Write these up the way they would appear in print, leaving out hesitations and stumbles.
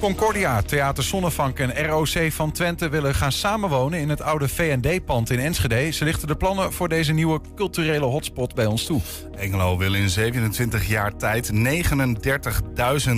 Concordia, Theater Sonnevanck en ROC van Twente willen gaan samenwonen in het oude V&D-pand in Enschede. Ze lichten de plannen voor deze nieuwe culturele hotspot bij ons toe. Hengelo wil in 27 jaar tijd 39.000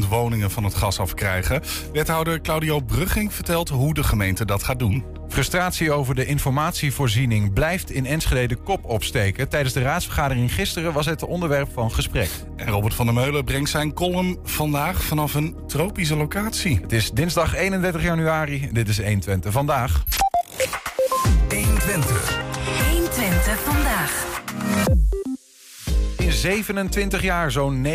woningen van het gas afkrijgen. Wethouder Claudio Bruggink vertelt hoe de gemeente dat gaat doen. Frustratie over de informatievoorziening blijft in Enschede de kop opsteken. Tijdens de raadsvergadering gisteren was het onderwerp van gesprek. En Robert van der Meulen brengt zijn column vandaag vanaf een tropische locatie. Het is dinsdag 31 januari. Dit is 120 vandaag. 120 vandaag. In 27 jaar zo'n 39.000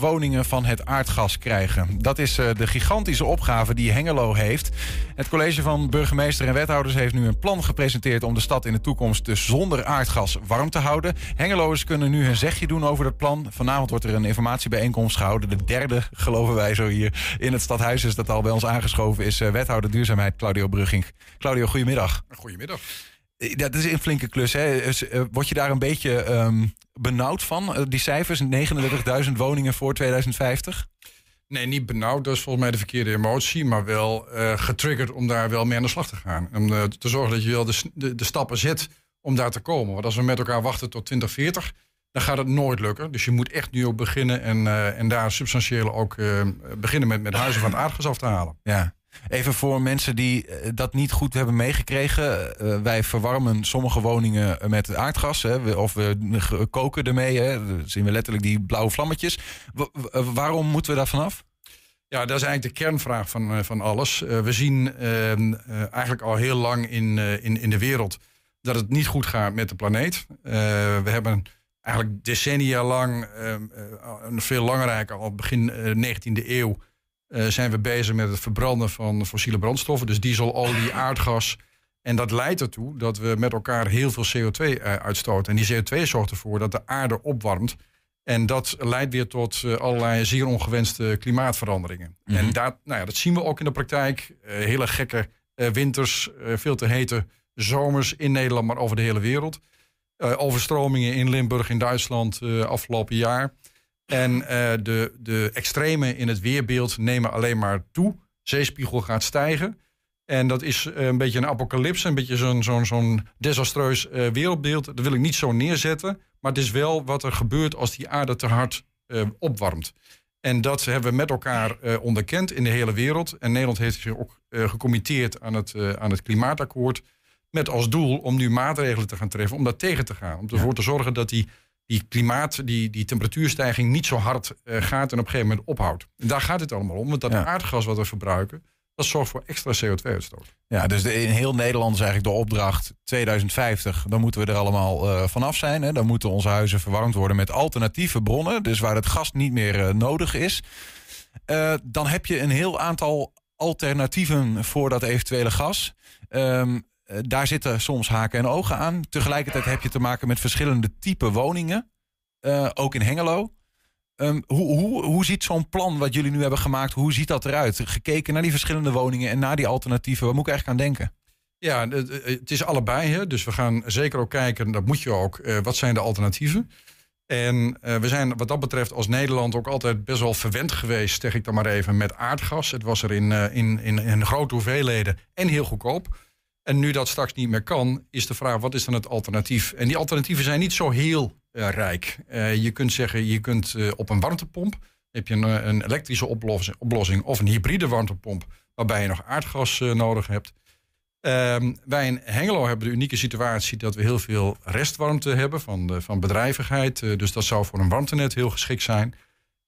woningen van het aardgas krijgen. Dat is de gigantische opgave die Hengelo heeft. Het college van burgemeester en wethouders heeft nu een plan gepresenteerd om de stad in de toekomst dus zonder aardgas warm te houden. Hengeloers kunnen nu hun zegje doen over dat plan. Vanavond wordt er een informatiebijeenkomst gehouden. De derde, geloven wij zo hier in het stadhuis, is dat al bij ons aangeschoven is. Wethouder duurzaamheid Claudio Bruggink. Claudio, goedemiddag. Goedemiddag. Dat is een flinke klus, hè? Word je daar een beetje benauwd van, die cijfers? 39.000 woningen voor 2050? Nee, niet benauwd. Dat is volgens mij de verkeerde emotie. Maar wel getriggerd om daar wel mee aan de slag te gaan. Om te zorgen dat je wel de stappen zet om daar te komen. Want als we met elkaar wachten tot 2040, dan gaat het nooit lukken. Dus je moet echt nu ook beginnen en daar substantieel ook beginnen met huizen van het aardgas af te halen. Ja. Even voor mensen die dat niet goed hebben meegekregen. Wij verwarmen sommige woningen met aardgas. Hè, of we koken ermee. Hè. Dan zien we letterlijk die blauwe vlammetjes. Waarom moeten we daar vanaf? Ja, dat is eigenlijk de kernvraag van alles. We zien eigenlijk al heel lang in de wereld dat het niet goed gaat met de planeet. We hebben eigenlijk decennia lang, veel langer eigenlijk al begin 19e eeuw... zijn we bezig met het verbranden van fossiele brandstoffen. Dus diesel, olie, aardgas. En dat leidt ertoe dat we met elkaar heel veel CO2 uitstoten. En die CO2 zorgt ervoor dat de aarde opwarmt. En dat leidt weer tot allerlei zeer ongewenste klimaatveranderingen. Mm-hmm. En dat zien we ook in de praktijk. Hele gekke winters, veel te hete zomers in Nederland, maar over de hele wereld. Overstromingen in Limburg, in Duitsland afgelopen jaar. En de extremen in het weerbeeld nemen alleen maar toe. Zeespiegel gaat stijgen. En dat is een beetje een apocalypse. Een beetje zo'n desastreus wereldbeeld. Dat wil ik niet zo neerzetten. Maar het is wel wat er gebeurt als die aarde te hard opwarmt. En dat hebben we met elkaar onderkend in de hele wereld. En Nederland heeft zich ook gecommitteerd aan het klimaatakkoord. Met als doel om nu maatregelen te gaan treffen. Om dat tegen te gaan. Om ervoor te zorgen dat die temperatuurstijging niet zo hard gaat en op een gegeven moment ophoudt. En daar gaat het allemaal om, want dat aardgas wat we verbruiken, dat zorgt voor extra CO2-uitstoot. Ja, dus in heel Nederland is eigenlijk de opdracht 2050, dan moeten we er allemaal vanaf zijn. Hè? Dan moeten onze huizen verwarmd worden met alternatieve bronnen, dus waar het gas niet meer nodig is. Dan heb je een heel aantal alternatieven voor dat eventuele gas. Daar zitten soms haken en ogen aan. Tegelijkertijd heb je te maken met verschillende type woningen. Ook in Hengelo. Hoe ziet zo'n plan wat jullie nu hebben gemaakt, hoe ziet dat eruit? Gekeken naar die verschillende woningen en naar die alternatieven. Waar moet ik eigenlijk aan denken? Ja, het is allebei. Hè? Dus we gaan zeker ook kijken, dat moet je ook, wat zijn de alternatieven? En we zijn wat dat betreft als Nederland ook altijd best wel verwend geweest, zeg ik dan maar even, met aardgas. Het was er in grote hoeveelheden en heel goedkoop. En nu dat straks niet meer kan, is de vraag, wat is dan het alternatief? En die alternatieven zijn niet zo heel rijk. Je kunt zeggen, op een warmtepomp heb je een elektrische oplossing of een hybride warmtepomp waarbij je nog aardgas nodig hebt. Wij in Hengelo hebben de unieke situatie dat we heel veel restwarmte hebben van bedrijvigheid. Dus dat zou voor een warmtenet heel geschikt zijn.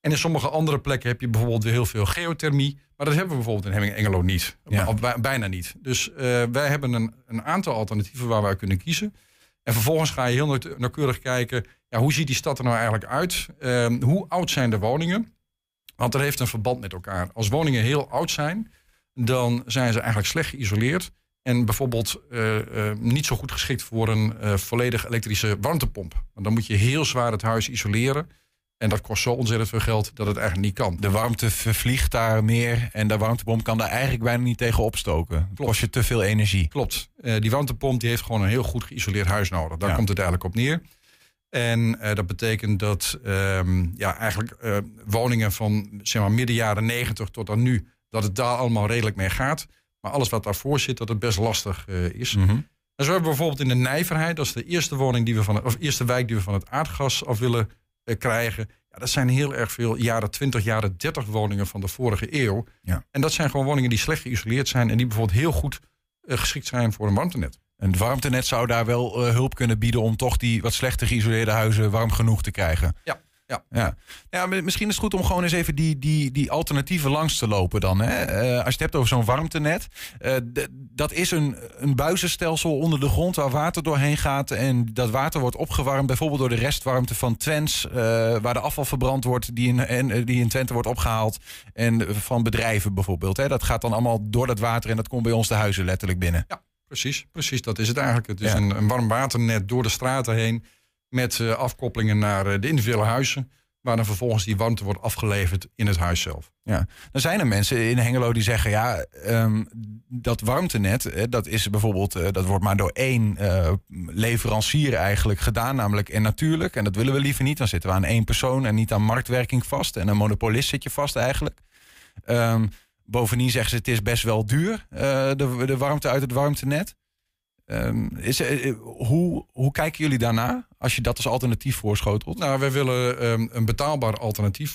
En in sommige andere plekken heb je bijvoorbeeld weer heel veel geothermie. Maar dat hebben we bijvoorbeeld in Hengelo niet. Ja. Of bijna niet. Dus wij hebben een aantal alternatieven waar wij kunnen kiezen. En vervolgens ga je heel nauwkeurig kijken, ja, hoe ziet die stad er nou eigenlijk uit? Hoe oud zijn de woningen? Want dat heeft een verband met elkaar. Als woningen heel oud zijn, dan zijn ze eigenlijk slecht geïsoleerd. En bijvoorbeeld niet zo goed geschikt voor een volledig elektrische warmtepomp. Want dan moet je heel zwaar het huis isoleren. En dat kost zo ontzettend veel geld dat het eigenlijk niet kan. De warmte vervliegt daar meer en de warmtepomp kan daar eigenlijk bijna niet tegen opstoken. Klopt. Kost je te veel energie. Klopt. Die warmtepomp die heeft gewoon een heel goed geïsoleerd huis nodig. Daar komt het eigenlijk op neer. En dat betekent dat woningen van zeg maar, midden jaren 90 tot aan nu, dat het daar allemaal redelijk mee gaat. Maar alles wat daarvoor zit, dat het best lastig is. Mm-hmm. En zo hebben we bijvoorbeeld in de Nijverheid, dat is de eerste woning die we van, of eerste wijk die we van het aardgas af willen krijgen. Ja, dat zijn heel erg veel jaren 20, jaren 30 woningen van de vorige eeuw. Ja. En dat zijn gewoon woningen die slecht geïsoleerd zijn en die bijvoorbeeld heel goed geschikt zijn voor een warmtenet. En het warmtenet zou daar wel hulp kunnen bieden om toch die wat slechter geïsoleerde huizen warm genoeg te krijgen. Ja. Ja. Ja. Ja, misschien is het goed om gewoon eens even die alternatieven langs te lopen dan. Hè? Als je het hebt over zo'n warmtenet. Dat is een buizenstelsel onder de grond waar water doorheen gaat. En dat water wordt opgewarmd bijvoorbeeld door de restwarmte van Twence. Waar de afval verbrand wordt die in Twente wordt opgehaald. En van bedrijven bijvoorbeeld. Hè? Dat gaat dan allemaal door dat water en dat komt bij ons de huizen letterlijk binnen. Ja, precies. Dat is het eigenlijk. Het is een warm waternet door de straten heen. Met afkoppelingen naar de individuele huizen. Waar dan vervolgens die warmte wordt afgeleverd in het huis zelf. Ja, dan zijn er mensen in Hengelo die zeggen... ja, dat warmtenet, dat is bijvoorbeeld... dat wordt maar door één leverancier eigenlijk gedaan. Namelijk en natuurlijk. En dat willen we liever niet. Dan zitten we aan één persoon en niet aan marktwerking vast. En een monopolist zit je vast eigenlijk. Bovendien zeggen ze het is best wel duur. De warmte uit het warmtenet. Hoe kijken jullie daarna als je dat als alternatief voorschotelt? Nou, wij willen een betaalbaar alternatief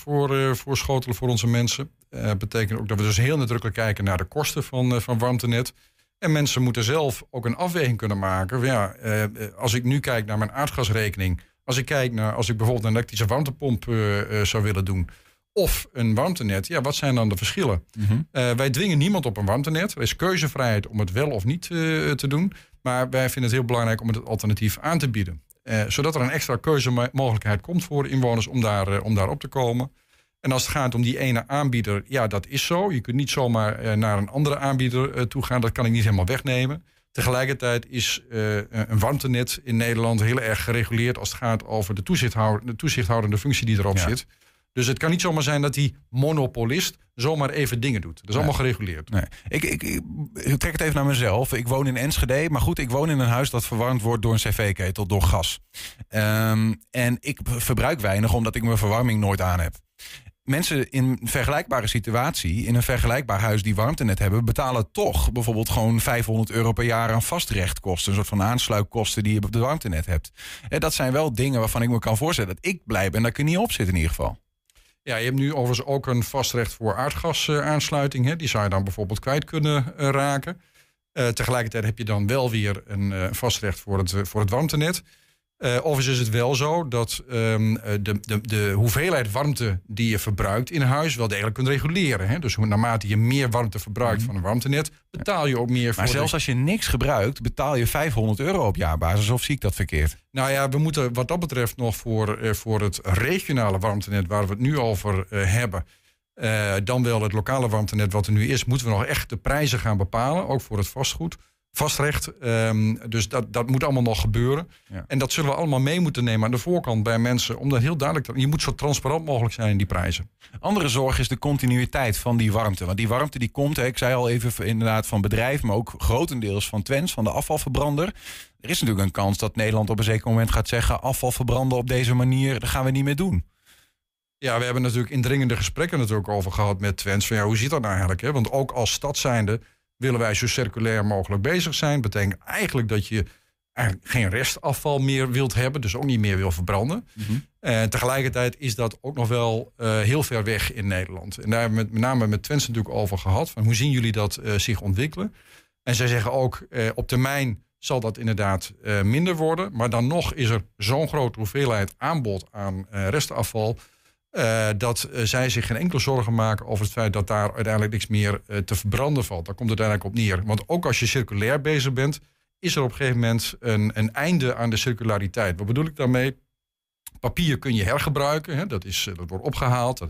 voorschotelen voor onze mensen. Dat betekent ook dat we dus heel nadrukkelijk kijken naar de kosten van warmtenet. En mensen moeten zelf ook een afweging kunnen maken. Als ik nu kijk naar mijn aardgasrekening... als ik bijvoorbeeld een elektrische warmtepomp zou willen doen... of een warmtenet, ja, wat zijn dan de verschillen? Mm-hmm. Wij dwingen niemand op een warmtenet. Er is keuzevrijheid om het wel of niet te doen. Maar wij vinden het heel belangrijk om het alternatief aan te bieden. Zodat er een extra keuzemogelijkheid komt voor de inwoners om daar op te komen. En als het gaat om die ene aanbieder, ja, dat is zo. Je kunt niet zomaar naar een andere aanbieder toe gaan. Dat kan ik niet helemaal wegnemen. Tegelijkertijd is een warmtenet in Nederland heel erg gereguleerd... als het gaat over de toezichthoudende functie die erop zit... Dus het kan niet zomaar zijn dat die monopolist zomaar even dingen doet. Dat is allemaal gereguleerd. Nee. Ik trek het even naar mezelf. Ik woon in Enschede, maar goed, ik woon in een huis dat verwarmd wordt door een cv-ketel, door gas. En ik verbruik weinig omdat ik mijn verwarming nooit aan heb. Mensen in een vergelijkbare situatie, in een vergelijkbaar huis die warmtenet hebben... betalen toch bijvoorbeeld gewoon €500 per jaar aan vastrechtkosten. Een soort van aansluitkosten die je op de warmtenet hebt. En dat zijn wel dingen waarvan ik me kan voorstellen dat ik blij ben... dat ik er niet op zit in ieder geval. Ja, je hebt nu overigens ook een vastrecht voor aardgasaansluiting. Die zou je dan bijvoorbeeld kwijt kunnen raken. Tegelijkertijd heb je dan wel weer een vastrecht voor het warmtenet. Overigens is het wel zo dat de hoeveelheid warmte die je verbruikt in huis... wel degelijk kunt reguleren. Dus naarmate je meer warmte verbruikt van een warmtenet... betaal je ook meer voor... Maar zelfs als je niks gebruikt, betaal je €500 op jaarbasis. Of zie ik dat verkeerd? Nou ja, we moeten wat dat betreft nog voor het regionale warmtenet... waar we het nu over hebben... dan wel het lokale warmtenet wat er nu is... moeten we nog echt de prijzen gaan bepalen, ook voor het vastrecht. Dus dat moet allemaal nog gebeuren. Ja. En dat zullen we allemaal mee moeten nemen aan de voorkant bij mensen. Omdat heel duidelijk, je moet zo transparant mogelijk zijn in die prijzen. Andere zorg is de continuïteit van die warmte. Want die warmte die komt, ik zei al even inderdaad van bedrijf... maar ook grotendeels van Twence, van de afvalverbrander. Er is natuurlijk een kans dat Nederland op een zeker moment gaat zeggen... afval verbranden op deze manier, dat gaan we niet meer doen. Ja, we hebben natuurlijk indringende gesprekken natuurlijk over gehad met Twence. Van, ja, hoe zit dat nou eigenlijk? Hè? Want ook als stad zijnde... willen wij zo circulair mogelijk bezig zijn. Dat betekent eigenlijk dat je eigenlijk geen restafval meer wilt hebben. Dus ook niet meer wil verbranden. Mm-hmm. Tegelijkertijd is dat ook nog wel heel ver weg in Nederland. En daar hebben we met name met Twence natuurlijk over gehad. Van hoe zien jullie dat zich ontwikkelen? En zij zeggen ook op termijn zal dat inderdaad minder worden. Maar dan nog is er zo'n grote hoeveelheid aanbod aan restafval... dat zij zich geen enkele zorgen maken over het feit dat daar uiteindelijk niks meer te verbranden valt. Daar komt het uiteindelijk op neer. Want ook als je circulair bezig bent, is er op een gegeven moment een einde aan de circulariteit. Wat bedoel ik daarmee? Papier kun je hergebruiken. Hè? Dat wordt opgehaald. Dat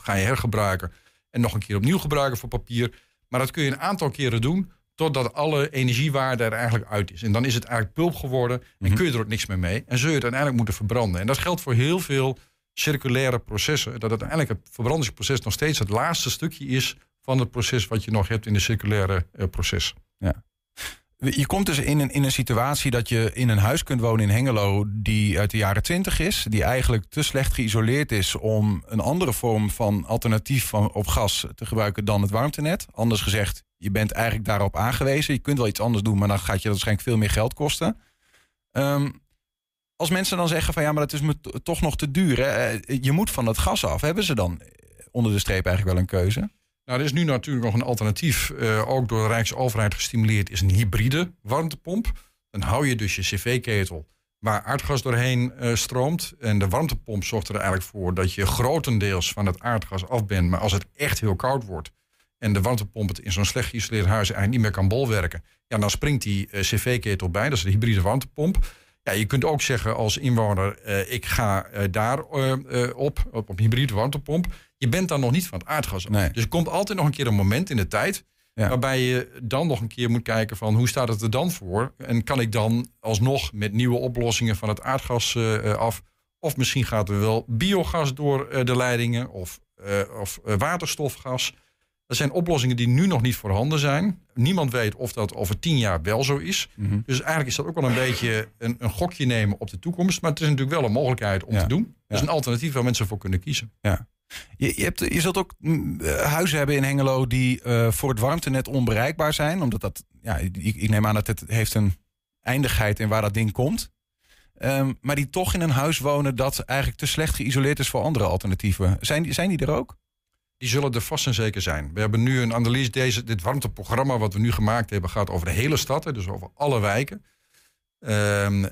ga je hergebruiken en nog een keer opnieuw gebruiken voor papier. Maar dat kun je een aantal keren doen totdat alle energiewaarde er eigenlijk uit is. En dan is het eigenlijk pulp geworden en kun je er ook niks meer mee. En zul je het uiteindelijk moeten verbranden. En dat geldt voor heel veel... circulaire processen, dat uiteindelijk het verbrandingsproces... nog steeds het laatste stukje is van het proces... wat je nog hebt in de circulaire proces. Ja. Je komt dus in een situatie dat je in een huis kunt wonen in Hengelo die uit de jaren 20 is. Die eigenlijk te slecht geïsoleerd is om een andere vorm van alternatief op gas te gebruiken dan het warmtenet. Anders gezegd, je bent eigenlijk daarop aangewezen. Je kunt wel iets anders doen, maar dan gaat je dat waarschijnlijk veel meer geld kosten. Als mensen dan zeggen van ja, maar dat is me toch nog te duur. Hè? Je moet van dat gas af. Hebben ze dan onder de streep eigenlijk wel een keuze? Nou, er is nu natuurlijk nog een alternatief, ook door de Rijksoverheid gestimuleerd, is een hybride warmtepomp. Dan hou je dus je cv-ketel waar aardgas doorheen stroomt. En de warmtepomp zorgt er eigenlijk voor dat je grotendeels van het aardgas af bent. Maar als het echt heel koud wordt en de warmtepomp het in zo'n slecht geïsoleerd huis eigenlijk niet meer kan bolwerken, ja, dan springt die cv-ketel bij, dat is de hybride warmtepomp. Ja, je kunt ook zeggen als inwoner, ik ga daar op hybride warmtepomp. Je bent dan nog niet van het aardgas af. Nee. Dus er komt altijd nog een keer een moment in de tijd, ja, waarbij je dan nog een keer moet kijken van hoe staat het er dan voor? En kan ik dan alsnog met nieuwe oplossingen van het aardgas af? Of misschien gaat er wel biogas door de leidingen of waterstofgas. Dat zijn oplossingen die nu nog niet voorhanden zijn. Niemand weet of dat over 10 jaar wel zo is. Mm-hmm. Dus eigenlijk is dat ook wel een beetje een gokje nemen op de toekomst. Maar het is natuurlijk wel een mogelijkheid om te doen. Ja. Dat is een alternatief waar mensen voor kunnen kiezen. Ja. Je zult ook huizen hebben in Hengelo die voor het warmtenet onbereikbaar zijn. Omdat dat, ja, ik neem aan dat het heeft een eindigheid in waar dat ding komt. Maar die toch in een huis wonen dat eigenlijk te slecht geïsoleerd is voor andere alternatieven. Zijn die er ook? Die zullen er vast en zeker zijn. We hebben nu een analyse, dit warmteprogramma wat we nu gemaakt hebben gaat over de hele stad. Dus over alle wijken. En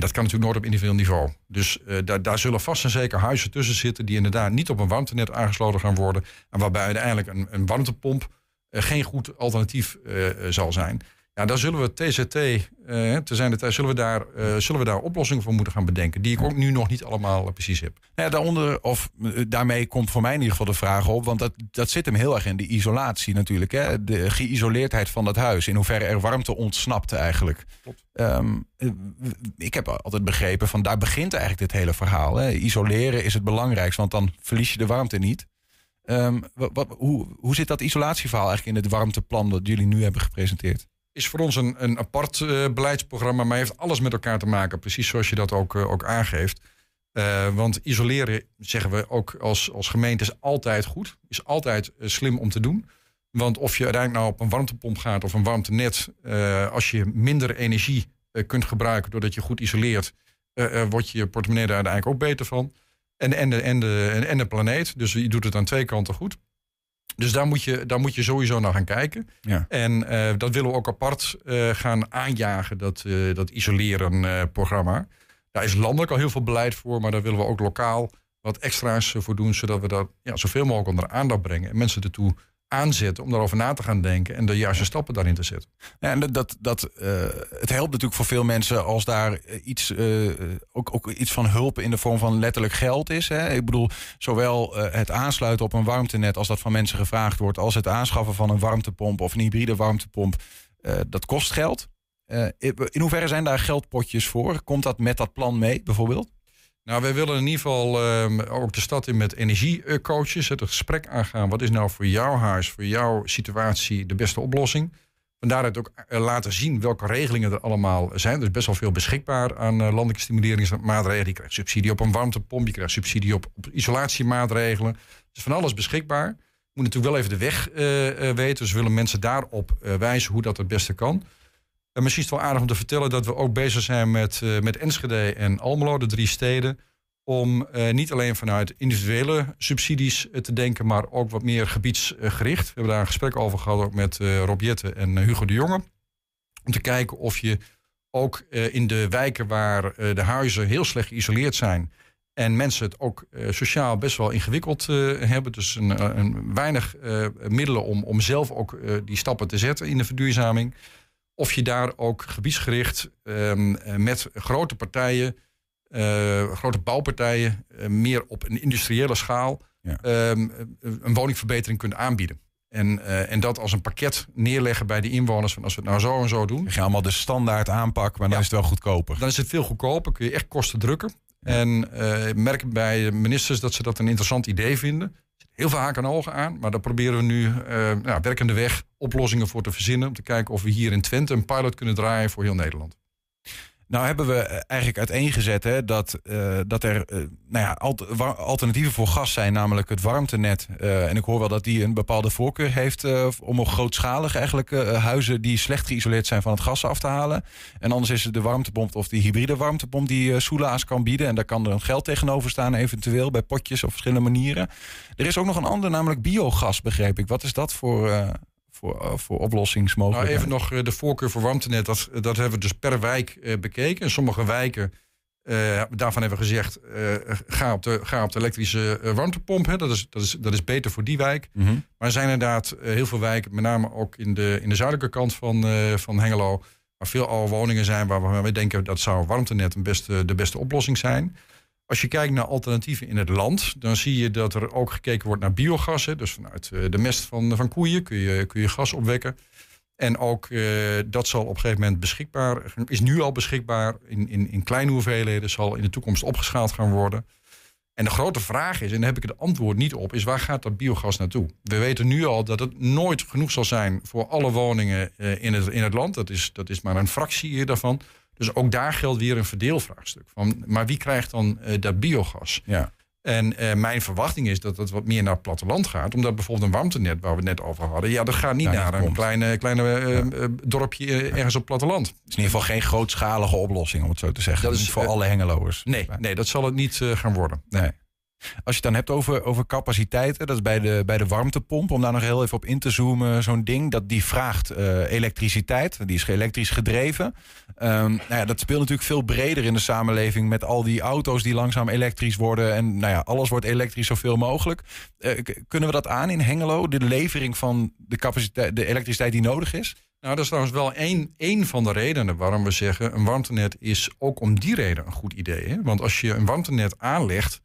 dat kan natuurlijk nooit op individueel niveau. Dus daar zullen vast en zeker huizen tussen zitten die inderdaad niet op een warmtenet aangesloten gaan worden. En waarbij uiteindelijk een warmtepomp geen goed alternatief zal zijn. Ja, daar zullen we daar oplossingen voor moeten gaan bedenken. Die ik ook nu nog niet allemaal precies heb. Nou ja, daarmee komt voor mij in ieder geval de vraag op. Want dat zit hem heel erg in de isolatie natuurlijk. Hè? De geïsoleerdheid van dat huis. In hoeverre er warmte ontsnapt eigenlijk. Klopt. Ik heb altijd begrepen van daar begint eigenlijk dit hele verhaal. Hè? Isoleren is het belangrijkste, want dan verlies je de warmte niet. Hoe zit dat isolatieverhaal eigenlijk in het warmteplan dat jullie nu hebben gepresenteerd? Is voor ons een apart beleidsprogramma, maar heeft alles met elkaar te maken. Precies zoals je dat ook aangeeft. Want isoleren, zeggen we ook als gemeente, is altijd goed. Is altijd slim om te doen. Want of je uiteindelijk nou op een warmtepomp gaat of een warmtenet, als je minder energie kunt gebruiken doordat je goed isoleert, wordt je portemonnee daar uiteindelijk ook beter van. En de planeet. Dus je doet het aan twee kanten goed. Dus daar moet je sowieso naar gaan kijken. Ja. En dat willen we ook apart gaan aanjagen, dat isoleren programma. Daar is landelijk al heel veel beleid voor, maar daar willen we ook lokaal wat extra's voor doen, zodat we dat zoveel mogelijk onder aandacht brengen en mensen ertoe aanzetten om daarover na te gaan denken en de juiste stappen daarin te zetten. Ja, en het helpt natuurlijk voor veel mensen als daar iets, ook iets van hulp in de vorm van letterlijk geld is. Hè. Ik bedoel, zowel het aansluiten op een warmtenet als dat van mensen gevraagd wordt, als het aanschaffen van een warmtepomp of een hybride warmtepomp, dat kost geld. In hoeverre zijn daar geldpotjes voor? Komt dat met dat plan mee bijvoorbeeld? Nou, wij willen in ieder geval ook de stad in met energiecoaches. Het gesprek aangaan. Wat is nou voor jouw huis, voor jouw situatie de beste oplossing? Van daaruit ook laten zien welke regelingen er allemaal zijn. Er is best wel veel beschikbaar aan landelijke stimuleringsmaatregelen. Je krijgt subsidie op een warmtepomp. Je krijgt subsidie op isolatiemaatregelen. Dus van alles beschikbaar. Je moet natuurlijk wel even de weg weten. Dus we willen mensen daarop wijzen hoe dat het beste kan. En misschien is het wel aardig om te vertellen dat we ook bezig zijn met Enschede en Almelo, de 3 steden... om niet alleen vanuit individuele subsidies te denken, maar ook wat meer gebiedsgericht. We hebben daar een gesprek over gehad ook met Rob Jetten en Hugo de Jonge. Om te kijken of je ook in de wijken waar de huizen heel slecht geïsoleerd zijn en mensen het ook sociaal best wel ingewikkeld hebben, dus een weinig middelen om zelf ook die stappen te zetten in de verduurzaming, of je daar ook gebiedsgericht met grote partijen, grote bouwpartijen, meer op een industriële schaal een woningverbetering kunt aanbieden. En dat als een pakket neerleggen bij de inwoners van als we het nou zo en zo doen. Je gaat allemaal de standaard aanpak, maar dan is het wel goedkoper. Dan is het veel goedkoper, kun je echt kosten drukken. Ja. En ik merk bij ministers dat ze dat een interessant idee vinden. heel veel haken en ogen aan. Maar daar proberen we nu werkende weg oplossingen voor te verzinnen. Om te kijken of we hier in Twente een pilot kunnen draaien voor heel Nederland. Nou hebben we eigenlijk uiteengezet hè, dat er alternatieven voor gas zijn, namelijk het warmtenet. En ik hoor wel dat die een bepaalde voorkeur heeft om ook grootschalig eigenlijk huizen die slecht geïsoleerd zijn van het gas af te halen. En anders is het de warmtepomp of die hybride warmtepomp die Soela's kan bieden. En daar kan er een geld tegenover staan eventueel bij potjes op verschillende manieren. Er is ook nog een ander, namelijk biogas begreep ik. Wat is dat voor oplossingsmogelijkheden? Nou, even nog de voorkeur voor warmtenet. Dat hebben we dus per wijk bekeken. En sommige wijken, daarvan hebben we gezegd, ga op de elektrische warmtepomp. Hè. Dat is beter voor die wijk. Mm-hmm. Maar er zijn inderdaad heel veel wijken, met name ook in de zuidelijke kant van Hengelo, waar veel oude woningen zijn, waar we denken dat zou warmtenet de beste oplossing zijn. Als je kijkt naar alternatieven in het land, dan zie je dat er ook gekeken wordt naar biogas. Hè. Dus vanuit de mest van koeien kun je gas opwekken. En ook dat zal op een gegeven moment is nu al beschikbaar. In kleine hoeveelheden zal in de toekomst opgeschaald gaan worden. En de grote vraag is, en daar heb ik het antwoord niet op, is waar gaat dat biogas naartoe? We weten nu al dat het nooit genoeg zal zijn voor alle woningen in het land. Dat is maar een fractie daarvan. Dus ook daar geldt weer een verdeelvraagstuk. Maar wie krijgt dan dat biogas? Ja. En mijn verwachting is dat het wat meer naar het platteland gaat. Omdat bijvoorbeeld een warmtenet waar we het net over hadden, ja, dat gaat niet naar een kleine dorpje ergens op het platteland. Het is in ieder geval geen grootschalige oplossing, om het zo te zeggen. Dat is niet voor alle Hengeloers. Nee, dat zal het niet gaan worden. Nee. Als je het dan hebt over capaciteiten, dat is bij de warmtepomp, om daar nog heel even op in te zoomen, zo'n ding, die vraagt elektriciteit, die is elektrisch gedreven. Dat speelt natuurlijk veel breder in de samenleving met al die auto's die langzaam elektrisch worden en alles wordt elektrisch zoveel mogelijk. Kunnen we dat aan in Hengelo, de levering van de capaciteit, de elektriciteit die nodig is? Nou, dat is trouwens wel één van de redenen waarom we zeggen een warmtenet is ook om die reden een goed idee. Hè? Want als je een warmtenet aanlegt,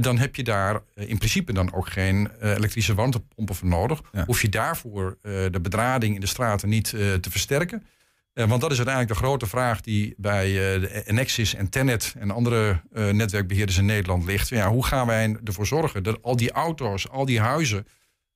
dan heb je daar in principe dan ook geen elektrische warmtepompen voor nodig. Ja. Hoef je daarvoor de bedrading in de straten niet te versterken. Want dat is uiteindelijk de grote vraag die bij de Enexis en Tennet en andere netwerkbeheerders in Nederland ligt. Ja, hoe gaan wij ervoor zorgen dat al die auto's, al die huizen,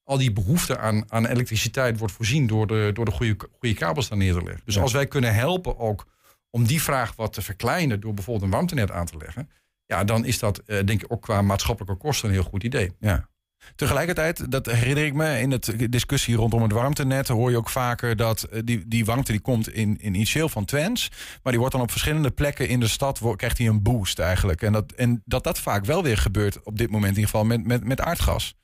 al die behoefte aan elektriciteit wordt voorzien door de goede kabels daar neer te leggen. Dus als wij kunnen helpen ook om die vraag wat te verkleinen door bijvoorbeeld een warmtenet aan te leggen, ja, dan is dat, denk ik, ook qua maatschappelijke kosten een heel goed idee. Ja. Tegelijkertijd, dat herinner ik me, in de discussie rondom het warmtenet hoor je ook vaker dat die warmte die komt in initieel van Twence, maar die wordt dan op verschillende plekken in de stad, krijgt die een boost eigenlijk. En dat vaak wel weer gebeurt op dit moment in ieder geval met aardgas.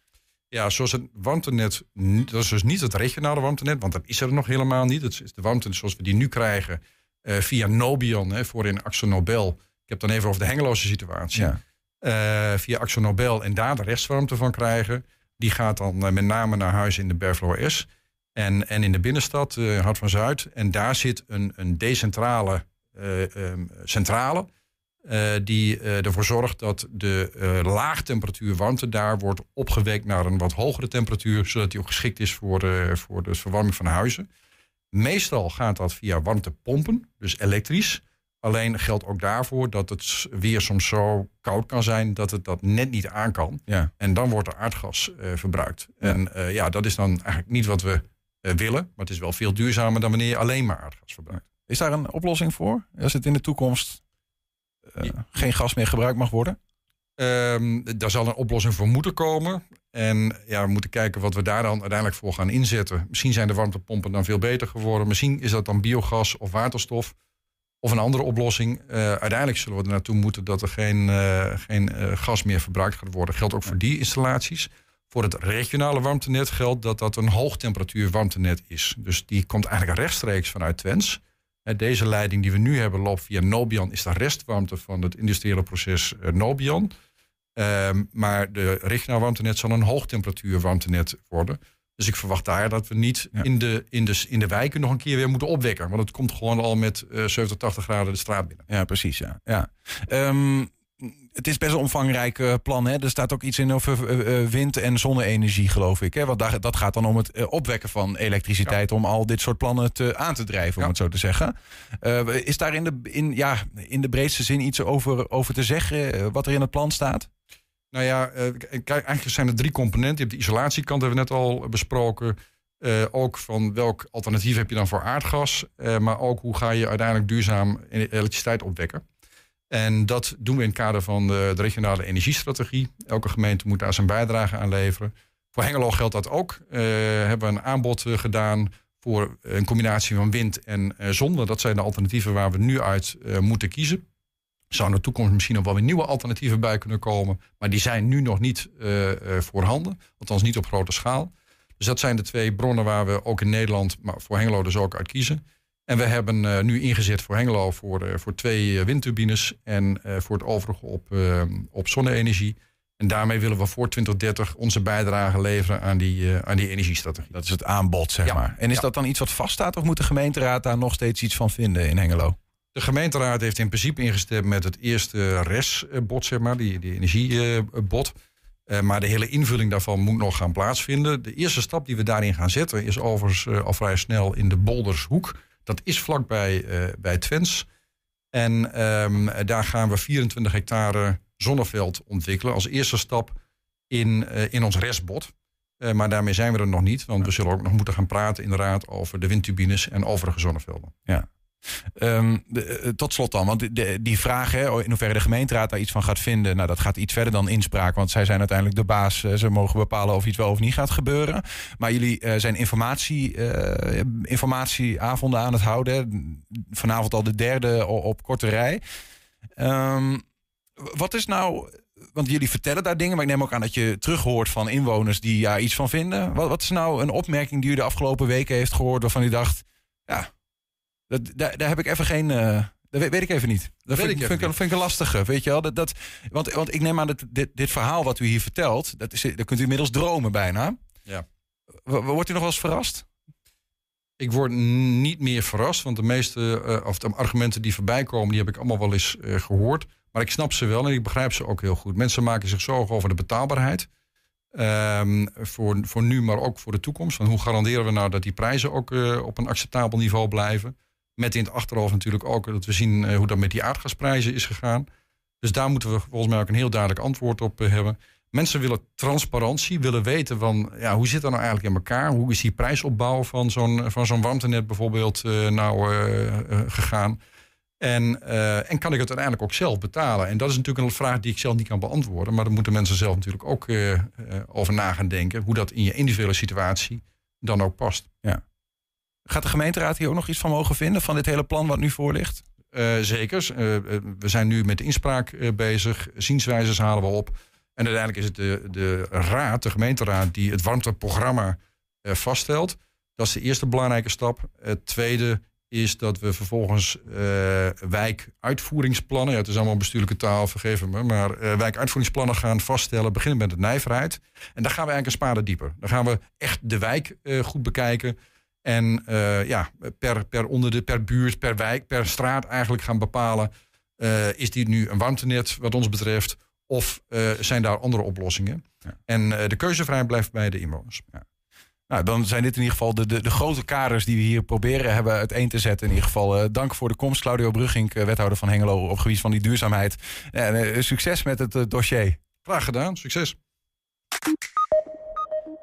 Ja, zoals het warmtenet, dat is dus niet het regionale warmtenet, want dat is er nog helemaal niet. Het is de warmte zoals we die nu krijgen via Nobian, voor in Akzo Nobel. Ik heb dan even over de Hengeloze situatie. Ja. Via Akzo Nobel en daar de restwarmte van krijgen. Die gaat dan met name naar huizen in de Bergvloer-S. En in de binnenstad, Hart van Zuid. En daar zit een decentrale centrale. Die ervoor zorgt dat de laagtemperatuur warmte daar wordt opgewekt naar een wat hogere temperatuur. Zodat die ook geschikt is voor de verwarming van huizen. Meestal gaat dat via warmtepompen, dus elektrisch. Alleen geldt ook daarvoor dat het weer soms zo koud kan zijn dat het dat net niet aan kan. Ja. En dan wordt er aardgas verbruikt. Ja. En dat is dan eigenlijk niet wat we willen. Maar het is wel veel duurzamer dan wanneer je alleen maar aardgas verbruikt. Is daar een oplossing voor? Als het in de toekomst geen gas meer gebruikt mag worden? Daar zal een oplossing voor moeten komen. En ja, we moeten kijken wat we daar dan uiteindelijk voor gaan inzetten. Misschien zijn de warmtepompen dan veel beter geworden. Misschien is dat dan biogas of waterstof. Of een andere oplossing. Uiteindelijk zullen we er naartoe moeten dat er geen gas meer verbruikt gaat worden. Geldt ook voor die installaties. Voor het regionale warmtenet geldt dat een hoogtemperatuur warmtenet is. Dus die komt eigenlijk rechtstreeks vanuit Twence. Deze leiding die we nu hebben loopt via Nobian, is de restwarmte van het industriële proces Nobian. Maar de regionale warmtenet zal een hoogtemperatuur warmtenet worden. Dus ik verwacht daar dat we niet in de wijken nog een keer weer moeten opwekken. Want het komt gewoon al met 70, 80 graden de straat binnen. Ja, precies. Ja. Het is best een omvangrijk plan. Hè? Er staat ook iets in over wind- en zonne-energie, geloof ik. Hè? Want dat gaat dan om het opwekken van elektriciteit. Ja. Om al dit soort plannen aan te drijven, om het zo te zeggen. Is daar in de breedste zin iets over te zeggen wat er in het plan staat? Nou ja, eigenlijk zijn er drie componenten. Je hebt de isolatiekant, hebben we net al besproken. Ook van welk alternatief heb je dan voor aardgas. Maar ook hoe ga je uiteindelijk duurzaam elektriciteit opwekken. En dat doen we in het kader van de regionale energiestrategie. Elke gemeente moet daar zijn bijdrage aan leveren. Voor Hengelo geldt dat ook. Hebben we een aanbod gedaan voor een combinatie van wind en zon. Dat zijn de alternatieven waar we nu uit moeten kiezen. Er zou in de toekomst misschien nog wel weer nieuwe alternatieven bij kunnen komen. Maar die zijn nu nog niet voorhanden. Althans niet op grote schaal. Dus dat zijn de twee bronnen waar we ook in Nederland, maar voor Hengelo dus ook uit kiezen. En we hebben nu ingezet voor Hengelo voor 2 windturbines en voor het overige op zonne-energie. En daarmee willen we voor 2030 onze bijdrage leveren aan die energiestrategie. Dat is het aanbod, zeg maar. En is dat dan iets wat vaststaat of moet de gemeenteraad daar nog steeds iets van vinden in Hengelo? De gemeenteraad heeft in principe ingestemd met het eerste RES-bod, zeg maar, die energiebod. Maar de hele invulling daarvan moet nog gaan plaatsvinden. De eerste stap die we daarin gaan zetten is overigens al vrij snel in de Boldershoek. Dat is vlakbij bij Twence. En daar gaan we 24 hectare zonneveld ontwikkelen als eerste stap in ons restbod. Maar daarmee zijn we er nog niet. Want we zullen ook nog moeten gaan praten inderdaad over de windturbines en overige zonnevelden. Ja. Tot slot dan, want die vraag hè, in hoeverre de gemeenteraad daar iets van gaat vinden, nou, dat gaat iets verder dan inspraak, want zij zijn uiteindelijk de baas. Ze mogen bepalen of iets wel of niet gaat gebeuren. Maar jullie zijn informatieavonden aan het houden. Hè. Vanavond al de derde op korte rij. Wat is nou, want jullie vertellen daar dingen, maar ik neem ook aan dat je terughoort van inwoners die daar iets van vinden. Wat is nou een opmerking die u de afgelopen weken heeft gehoord waarvan u dacht, ja, daar heb ik even geen... dat weet ik even niet. Dat vind ik een lastige, weet je wel. Want ik neem aan dat dit verhaal wat u hier vertelt, dat kunt u inmiddels dromen bijna. Ja. Wordt u nog wel eens verrast? Ik word niet meer verrast, want de meeste of de argumenten die voorbij komen, die heb ik allemaal wel eens gehoord. Maar ik snap ze wel en ik begrijp ze ook heel goed. Mensen maken zich zorgen over de betaalbaarheid. Voor nu, maar ook voor de toekomst. Want hoe garanderen we nou dat die prijzen ook op een acceptabel niveau blijven? Met in het achterhoofd natuurlijk ook dat we zien hoe dat met die aardgasprijzen is gegaan. Dus daar moeten we volgens mij ook een heel duidelijk antwoord op hebben. Mensen willen transparantie, willen weten van ja, hoe zit dat nou eigenlijk in elkaar? Hoe is die prijsopbouw van zo'n warmtenet bijvoorbeeld gegaan? En kan ik het uiteindelijk ook zelf betalen? En dat is natuurlijk een vraag die ik zelf niet kan beantwoorden. Maar daar moeten mensen zelf natuurlijk ook over na gaan denken. Hoe dat in je individuele situatie dan ook past. Ja. Gaat de gemeenteraad hier ook nog iets van mogen vinden van dit hele plan wat nu voor ligt? Zeker. We zijn nu met de inspraak bezig. Zienswijzes halen we op. En uiteindelijk is het de gemeenteraad, die het warmteprogramma vaststelt. Dat is de eerste belangrijke stap. Het tweede is dat we vervolgens wijkuitvoeringsplannen... Ja, het is allemaal bestuurlijke taal, vergeef me... maar wijkuitvoeringsplannen gaan vaststellen, beginnen met de nijverheid. En daar gaan we eigenlijk een spade dieper. Dan gaan we echt de wijk goed bekijken. En per buurt, per wijk, per straat eigenlijk gaan bepalen... is dit nu een warmtenet wat ons betreft... of zijn daar andere oplossingen? Ja. En de keuzevrijheid blijft bij de inwoners. Ja. Nou, dan zijn dit in ieder geval de grote kaders die we hier proberen hebben uiteen te zetten. In ieder geval dank voor de komst, Claudio Bruggink, wethouder van Hengelo op gebied van die duurzaamheid. En succes met het dossier. Graag gedaan, succes.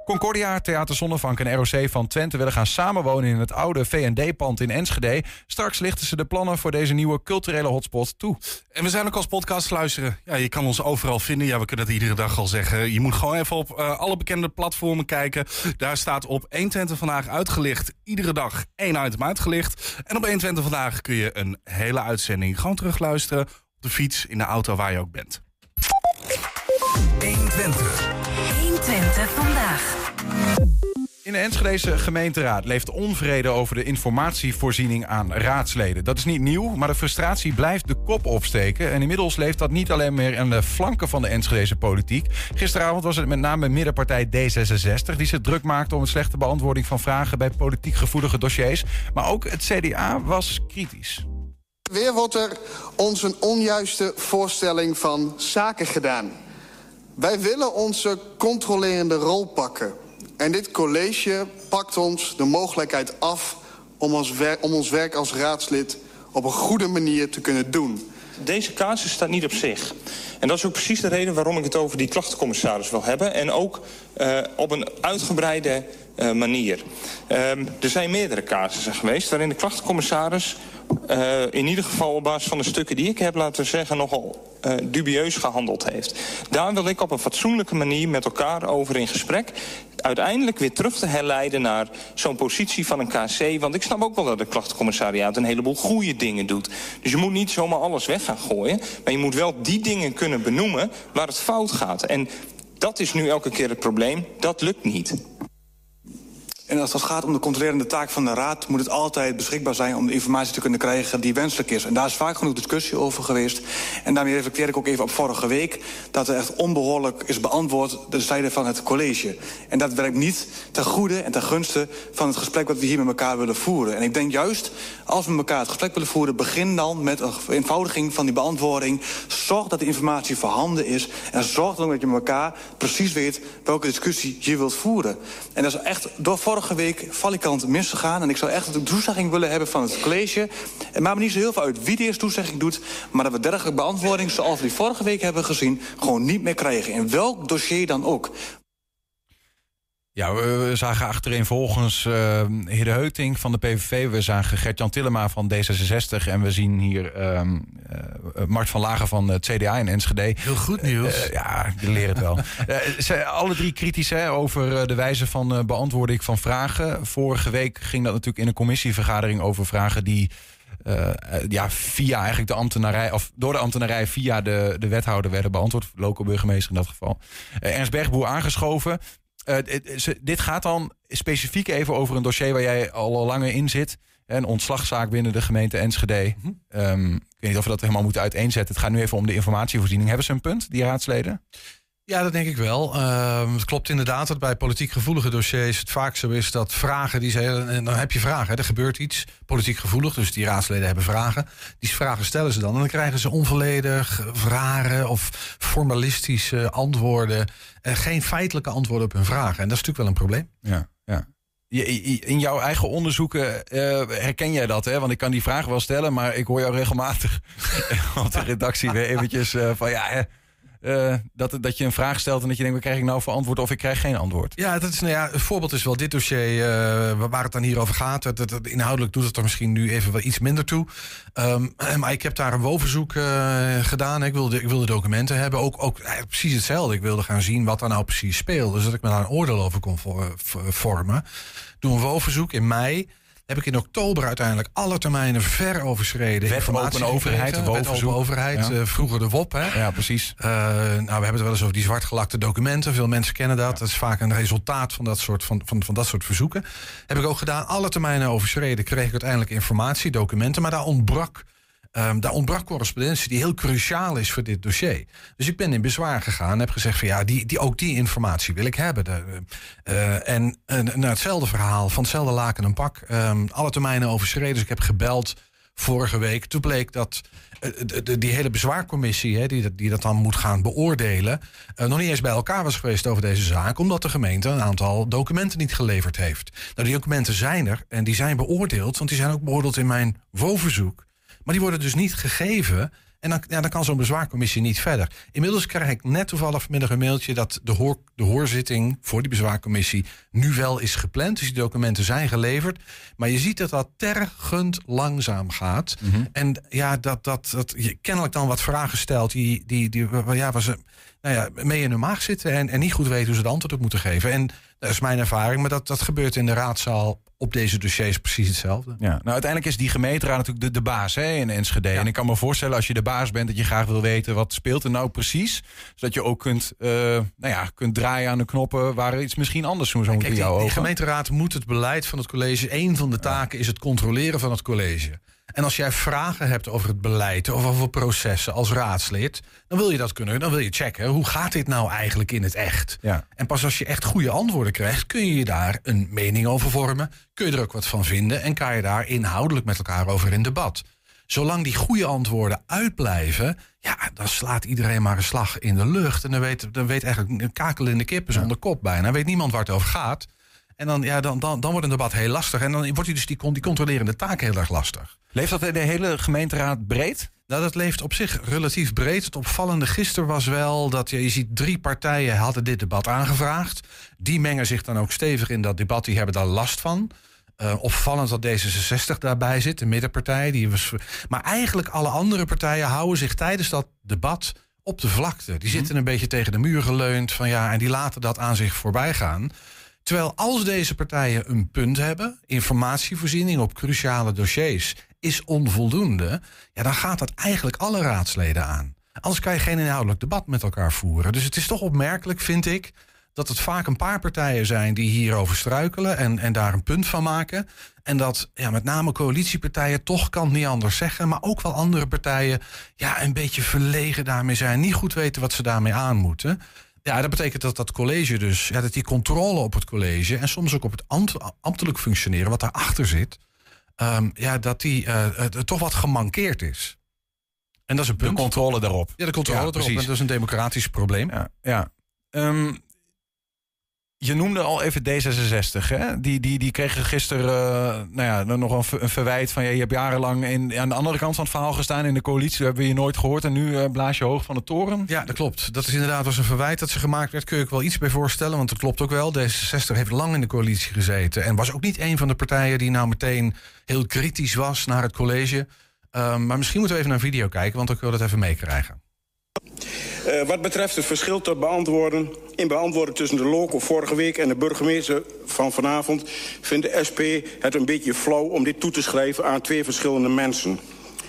Concordia, Theater Sonnevanck en ROC van Twente willen gaan samenwonen in het oude V&D-pand in Enschede. Straks lichten ze de plannen voor deze nieuwe culturele hotspot toe. En we zijn ook als podcast luisteren. Ja, je kan ons overal vinden. Ja, we kunnen dat iedere dag al zeggen. Je moet gewoon even op alle bekende platformen kijken. Daar staat op 120 vandaag uitgelicht. Iedere dag 1 item uitgelicht. En op 120 vandaag kun je een hele uitzending gewoon terugluisteren. Op de fiets, in de auto, waar je ook bent. 120 vandaag. In de Enschedese gemeenteraad leeft onvrede over de informatievoorziening aan raadsleden. Dat is niet nieuw, maar de frustratie blijft de kop opsteken. En inmiddels leeft dat niet alleen meer aan de flanken van de Enschedese politiek. Gisteravond was het met name middenpartij D66... die zich druk maakte om een slechte beantwoording van vragen bij politiek gevoelige dossiers. Maar ook het CDA was kritisch. Weer wordt er ons een onjuiste voorstelling van zaken gedaan. Wij willen onze controlerende rol pakken. En dit college pakt ons de mogelijkheid af om ons werk als raadslid op een goede manier te kunnen doen. deze casus staat niet op zich. En dat is ook precies de reden waarom ik het over die klachtencommissaris wil hebben. En ook op een uitgebreide manier. Er zijn meerdere casussen geweest waarin de klachtencommissaris in ieder geval op basis van de stukken die ik heb laten zeggen nogal dubieus gehandeld heeft. Daar wil ik op een fatsoenlijke manier met elkaar over in gesprek uiteindelijk weer terug te herleiden naar zo'n positie van een KC. Want ik snap ook wel dat de klachtencommissariaat een heleboel goede dingen doet. Dus je moet niet zomaar alles weg gaan gooien, maar je moet wel die dingen kunnen benoemen waar het fout gaat. En dat is nu elke keer het probleem. Dat lukt niet. En als het gaat om de controlerende taak van de Raad, moet het altijd beschikbaar zijn om de informatie te kunnen krijgen die wenselijk is. En daar is vaak genoeg discussie over geweest. En daarmee reflecteer ik ook even op vorige week dat er echt onbehoorlijk is beantwoord de zijde van het college. En dat werkt niet ten goede en ten gunste van het gesprek wat we hier met elkaar willen voeren. En ik denk juist, als we met elkaar het gesprek willen voeren, begin dan met een vereenvoudiging van die beantwoording. Zorg dat de informatie voorhanden is. En zorg dan ook dat je met elkaar precies weet welke discussie je wilt voeren. En dat is echt door vorige week valikant misgegaan. En ik zou echt een toezegging willen hebben van het college. Het maakt me niet zo heel veel uit wie deze toezegging doet, maar dat we dergelijke beantwoording zoals we die vorige week hebben gezien gewoon niet meer krijgen. In welk dossier dan ook. Ja, we zagen achtereenvolgens Hidde Heutink van de PVV. We zagen Gert-Jan Tillema van D66. En we zien hier Mart van Lage van het CDA in Enschede. Heel goed nieuws. Ja, die leren het wel. Ze, alle drie kritisch hè, over de wijze van beantwoorden ik van vragen. Vorige week ging dat natuurlijk in een commissievergadering over vragen die via eigenlijk de ambtenarij, of door de ambtenarij via de wethouder werden beantwoord. Lokale burgemeester in dat geval. Ernst Bergboer aangeschoven. Dit gaat dan specifiek even over een dossier waar jij al langer in zit. Een ontslagzaak binnen de gemeente Enschede. Ik weet niet of we dat helemaal moeten uiteenzetten. Het gaat nu even om de informatievoorziening. Hebben ze een punt, die raadsleden? Ja, dat denk ik wel. Het klopt inderdaad dat bij politiek gevoelige dossiers het vaak zo is dat vragen die zijn. En dan heb je vragen, hè, er gebeurt iets. Politiek gevoelig, dus die raadsleden hebben vragen. Die vragen stellen ze dan. En dan krijgen ze onvolledig, rare of formalistische antwoorden. Geen feitelijke antwoorden op hun vragen. En dat is natuurlijk wel een probleem. Ja, ja. In jouw eigen onderzoeken herken jij dat, hè? Want ik kan die vragen wel stellen, maar ik hoor jou regelmatig op de redactie weer eventjes van ja. Dat je een vraag stelt en dat je denkt, wat krijg ik nou voor antwoord of ik krijg geen antwoord? Ja, dat is, een voorbeeld is wel dit dossier waar het dan hier over gaat. Inhoudelijk doet het er misschien nu even wel iets minder toe. Maar ik heb daar een woonverzoek gedaan. Ik wilde documenten hebben. Ook precies hetzelfde. Ik wilde gaan zien wat daar nou precies speelt. Dus dat ik me daar een oordeel over kon vormen. Doe een woonverzoek in mei. Heb ik in oktober uiteindelijk alle termijnen ver overschreden. Wet open overheid, overheid. Ja. Vroeger de WOP. Hè? Ja, precies. We hebben het wel eens over die zwartgelakte documenten. Veel mensen kennen dat. Ja. Dat is vaak een resultaat van dat soort verzoeken. Heb ik ook gedaan. Alle termijnen overschreden kreeg ik uiteindelijk informatie, documenten. Maar daar ontbrak correspondentie die heel cruciaal is voor dit dossier. Dus ik ben in bezwaar gegaan en heb gezegd van ja, ook die informatie wil ik hebben. Hetzelfde verhaal, van hetzelfde laken een pak. Alle termijnen overschreden, dus ik heb gebeld vorige week. Toen bleek dat die hele bezwaarcommissie, die dat dan moet gaan beoordelen, nog niet eens bij elkaar was geweest over deze zaak, omdat de gemeente een aantal documenten niet geleverd heeft. Nou, die documenten zijn er en die zijn beoordeeld, want die zijn ook beoordeeld in mijn WO-verzoek. Maar die worden dus niet gegeven. En dan kan zo'n bezwaarcommissie niet verder. Inmiddels krijg ik net toevallig vanmiddag een mailtje dat de hoorzitting voor die bezwaarcommissie nu wel is gepland. Dus die documenten zijn geleverd. Maar je ziet dat dat tergend langzaam gaat. Mm-hmm. En ja, dat je kennelijk dan wat vragen stelt waar ze mee in hun maag zitten en niet goed weten hoe ze het antwoord op moeten geven. En dat is mijn ervaring, maar dat gebeurt in de raadzaal op deze dossiers precies hetzelfde. Ja. Nou, uiteindelijk is die gemeenteraad natuurlijk de baas hè, in Enschede. Ja. En ik kan me voorstellen als je de baas bent dat je graag wil weten wat speelt er nou precies. Zodat je ook kunt draaien aan de knoppen waar iets misschien anders zo moet in jouw ogen. De gemeenteraad moet het beleid van het college. Een van de taken is het controleren van het college. En als jij vragen hebt over het beleid of over processen als raadslid, dan wil je dat kunnen. Dan wil je checken, hoe gaat dit nou eigenlijk in het echt? Ja. En pas als je echt goede antwoorden krijgt, kun je daar een mening over vormen. Kun je er ook wat van vinden en kan je daar inhoudelijk met elkaar over in debat. Zolang die goede antwoorden uitblijven, dan slaat iedereen maar een slag in de lucht. En dan weet eigenlijk een kakel in de kippen zonder kop bijna. Dan weet niemand waar het over gaat. En dan wordt een debat heel lastig. En dan wordt dus die controlerende taak heel erg lastig. Leeft dat in de hele gemeenteraad breed? Nou, dat leeft op zich relatief breed. Het opvallende gisteren was wel dat je ziet 3 partijen hadden dit debat aangevraagd. Die mengen zich dan ook stevig in dat debat, die hebben daar last van. Opvallend dat D66 daarbij zit, de middenpartij. Maar eigenlijk alle andere partijen houden zich tijdens dat debat op de vlakte. Die zitten een beetje tegen de muur geleund van ja, en die laten dat aan zich voorbij gaan. Terwijl als deze partijen een punt hebben, informatievoorziening op cruciale dossiers is onvoldoende, ja, dan gaat dat eigenlijk alle raadsleden aan. Anders kan je geen inhoudelijk debat met elkaar voeren. Dus het is toch opmerkelijk, vind ik, dat het vaak een paar partijen zijn die hierover struikelen en daar een punt van maken. En dat ja, met name coalitiepartijen, toch kan het niet anders zeggen, maar ook wel andere partijen ja, een beetje verlegen daarmee zijn, niet goed weten wat ze daarmee aan moeten. Ja, dat betekent dat dat college dus, ja, dat die controle op het college en soms ook op het ambtelijk functioneren, wat daarachter zit, ja, dat die toch wat gemankeerd is. En dat is een punt. De controle daarop. Ja, de controle daarop. Precies. En dat is een democratisch probleem. Ja, ja. Je noemde al even D66, hè? Die kregen gisteren nou ja, nog een verwijt van ja, je hebt jarenlang aan de andere kant van het verhaal gestaan in de coalitie, dat hebben we je nooit gehoord en nu blaas je hoog van de toren. Ja, dat klopt. Dat is inderdaad was een verwijt dat ze gemaakt werd. Kun je ook wel iets bij voorstellen, want dat klopt ook wel. D66 heeft lang in de coalitie gezeten en was ook niet een van de partijen die nou meteen heel kritisch was naar het college. Maar misschien moeten we even naar een video kijken, want ik wil dat even meekrijgen. Wat betreft het verschil te beantwoorden, tussen de loco vorige week en de burgemeester van vanavond, vindt de SP het een beetje flauw om dit toe te schrijven aan 2 verschillende mensen.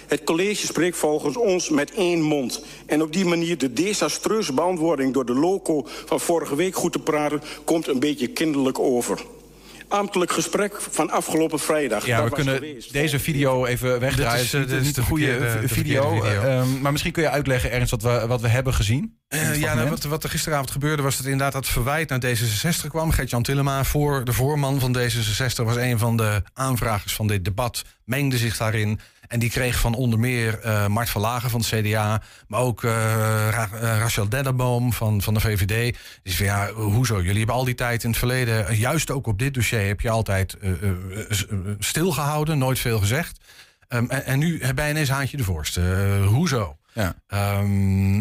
Het college spreekt volgens ons met één mond. En op die manier de desastreuze beantwoording door de loco van vorige week goed te praten, komt een beetje kinderlijk over. Ambtelijk gesprek van afgelopen vrijdag. Ja, we kunnen deze video even wegdraaien. Dit is de goede video. Maar misschien kun je uitleggen, Ernst, wat we hebben gezien. Wat er gisteravond gebeurde was dat inderdaad dat verwijt naar D66 kwam. Gert-Jan Tillema, de voorman van D66, was een van de aanvragers van dit debat. Mengde zich daarin. En die kreeg van onder meer Mart van Lage van het CDA, maar ook Rachel Denneboom van de V&D. Die zei van ja, hoezo? Jullie hebben al die tijd in het verleden, juist ook op dit dossier, heb je altijd stilgehouden, nooit veel gezegd. En nu heb je ineens haantje de voorste. Hoezo? Ja.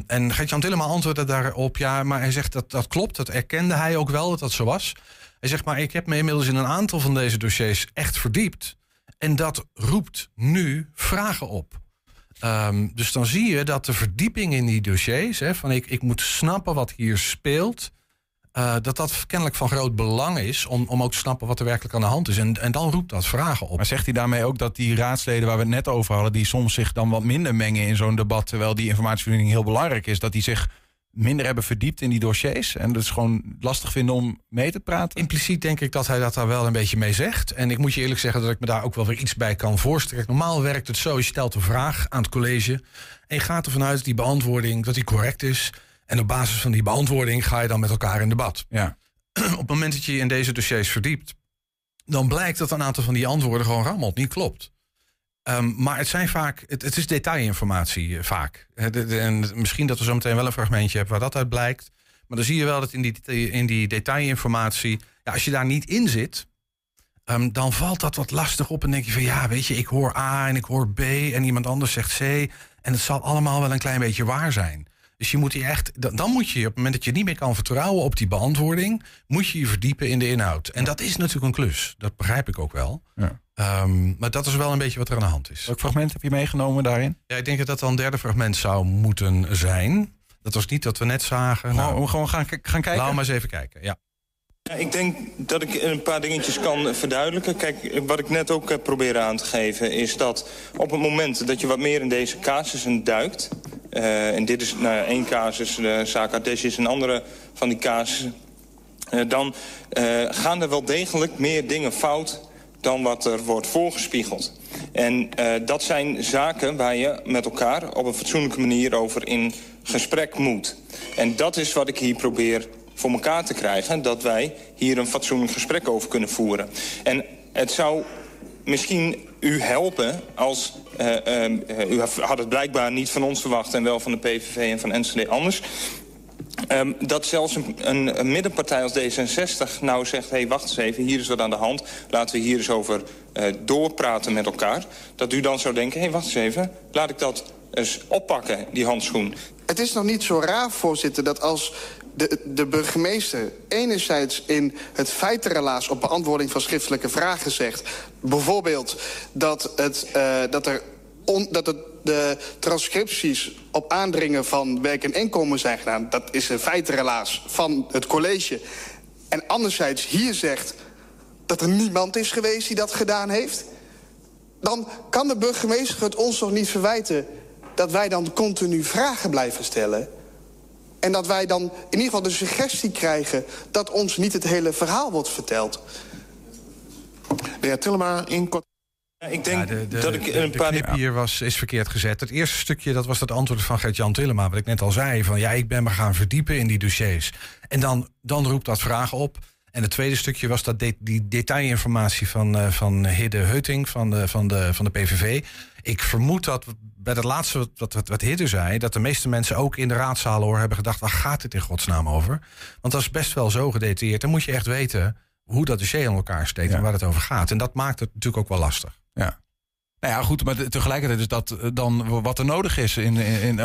En Gert-Jan Tillema antwoordde daarop, ja, maar hij zegt dat klopt. Dat erkende hij ook wel dat zo was. Hij zegt, maar ik heb me inmiddels in een aantal van deze dossiers echt verdiept. En dat roept nu vragen op. Dus dan zie je dat de verdieping in die dossiers, hè, van ik moet snappen wat hier speelt, dat kennelijk van groot belang is om ook te snappen wat er werkelijk aan de hand is. En dan roept dat vragen op. Maar zegt hij daarmee ook dat die raadsleden waar we het net over hadden, die soms zich dan wat minder mengen in zo'n debat, terwijl die informatievoorziening heel belangrijk is, dat die zich minder hebben verdiept in die dossiers en dat is gewoon lastig vinden om mee te praten? Impliciet denk ik dat hij dat daar wel een beetje mee zegt. En ik moet je eerlijk zeggen dat ik me daar ook wel weer iets bij kan voorstellen. Normaal werkt het zo, je stelt een vraag aan het college en je gaat ervan uit dat die beantwoording dat die correct is. En op basis van die beantwoording ga je dan met elkaar in debat. Ja. Op het moment dat je je in deze dossiers verdiept, dan blijkt dat een aantal van die antwoorden gewoon rammelt, niet klopt. Maar het zijn vaak, het is detailinformatie vaak. En misschien dat we zo meteen wel een fragmentje hebben waar dat uit blijkt. Maar dan zie je wel dat in die detailinformatie, ja, als je daar niet in zit, dan valt dat wat lastig op en denk je van ja, weet je, ik hoor A en ik hoor B en iemand anders zegt C. En het zal allemaal wel een klein beetje waar zijn. Dus je moet je echt, dan moet je op het moment dat je niet meer kan vertrouwen op die beantwoording, moet je je verdiepen in de inhoud. En dat is natuurlijk een klus, dat begrijp ik ook wel. Ja. Maar dat is wel een beetje wat er aan de hand is. Welk fragment heb je meegenomen daarin? Ja, ik denk dat dat dan 3e fragment zou moeten zijn. Dat was niet dat we net zagen. Nou, we gewoon gaan kijken? Laten we eens even kijken, ja. Ja, ik denk dat ik een paar dingetjes kan verduidelijken. Kijk, wat ik net ook probeer aan te geven is dat op het moment dat je wat meer in deze casussen duikt, en dit is nou, 1 casus, de zaak Artes is een andere van die casussen, dan gaan er wel degelijk meer dingen fout dan wat er wordt voorgespiegeld. En dat zijn zaken waar je met elkaar op een fatsoenlijke manier over in gesprek moet. En dat is wat ik hier probeer voor elkaar te krijgen, dat wij hier een fatsoenlijk gesprek over kunnen voeren. En het zou misschien u helpen als... u had het blijkbaar niet van ons verwacht en wel van de PVV en van Enschede anders. Dat zelfs een middenpartij als D66 nou zegt, hey, wacht eens even, hier is wat aan de hand. Laten we hier eens over doorpraten met elkaar. Dat u dan zou denken, hey, wacht eens even, laat ik dat Dus oppakken, die handschoen. Het is nog niet zo raar, voorzitter, dat als de burgemeester enerzijds in het feitenrelaas op beantwoording van schriftelijke vragen zegt, bijvoorbeeld dat de transcripties op aandringen van werk en inkomen zijn gedaan. Dat is een feitenrelaas van het college. En anderzijds hier zegt dat er niemand is geweest die dat gedaan heeft. Dan kan de burgemeester het ons nog niet verwijten dat wij dan continu vragen blijven stellen. En dat wij dan in ieder geval de suggestie krijgen dat ons niet het hele verhaal wordt verteld. De heer Tillema, in kort. Ik denk dat ik een paar knip hier is verkeerd gezet. Het eerste stukje, dat was dat antwoord van Gert-Jan Tillema, wat ik net al zei, van ja, ik ben me gaan verdiepen in die dossiers. En dan roept dat vragen op. En het tweede stukje was dat die detailinformatie van Hidde Heutink van de PVV. Ik vermoed dat bij dat laatste wat Hidde zei, dat de meeste mensen ook in de raadszalen hebben gedacht, waar gaat dit in godsnaam over? Want dat is best wel zo gedetailleerd. Dan moet je echt weten hoe dat dossier in elkaar steekt en waar het over gaat. En dat maakt het natuurlijk ook wel lastig. Ja. Nou ja, goed, maar tegelijkertijd is dat dan wat er nodig is.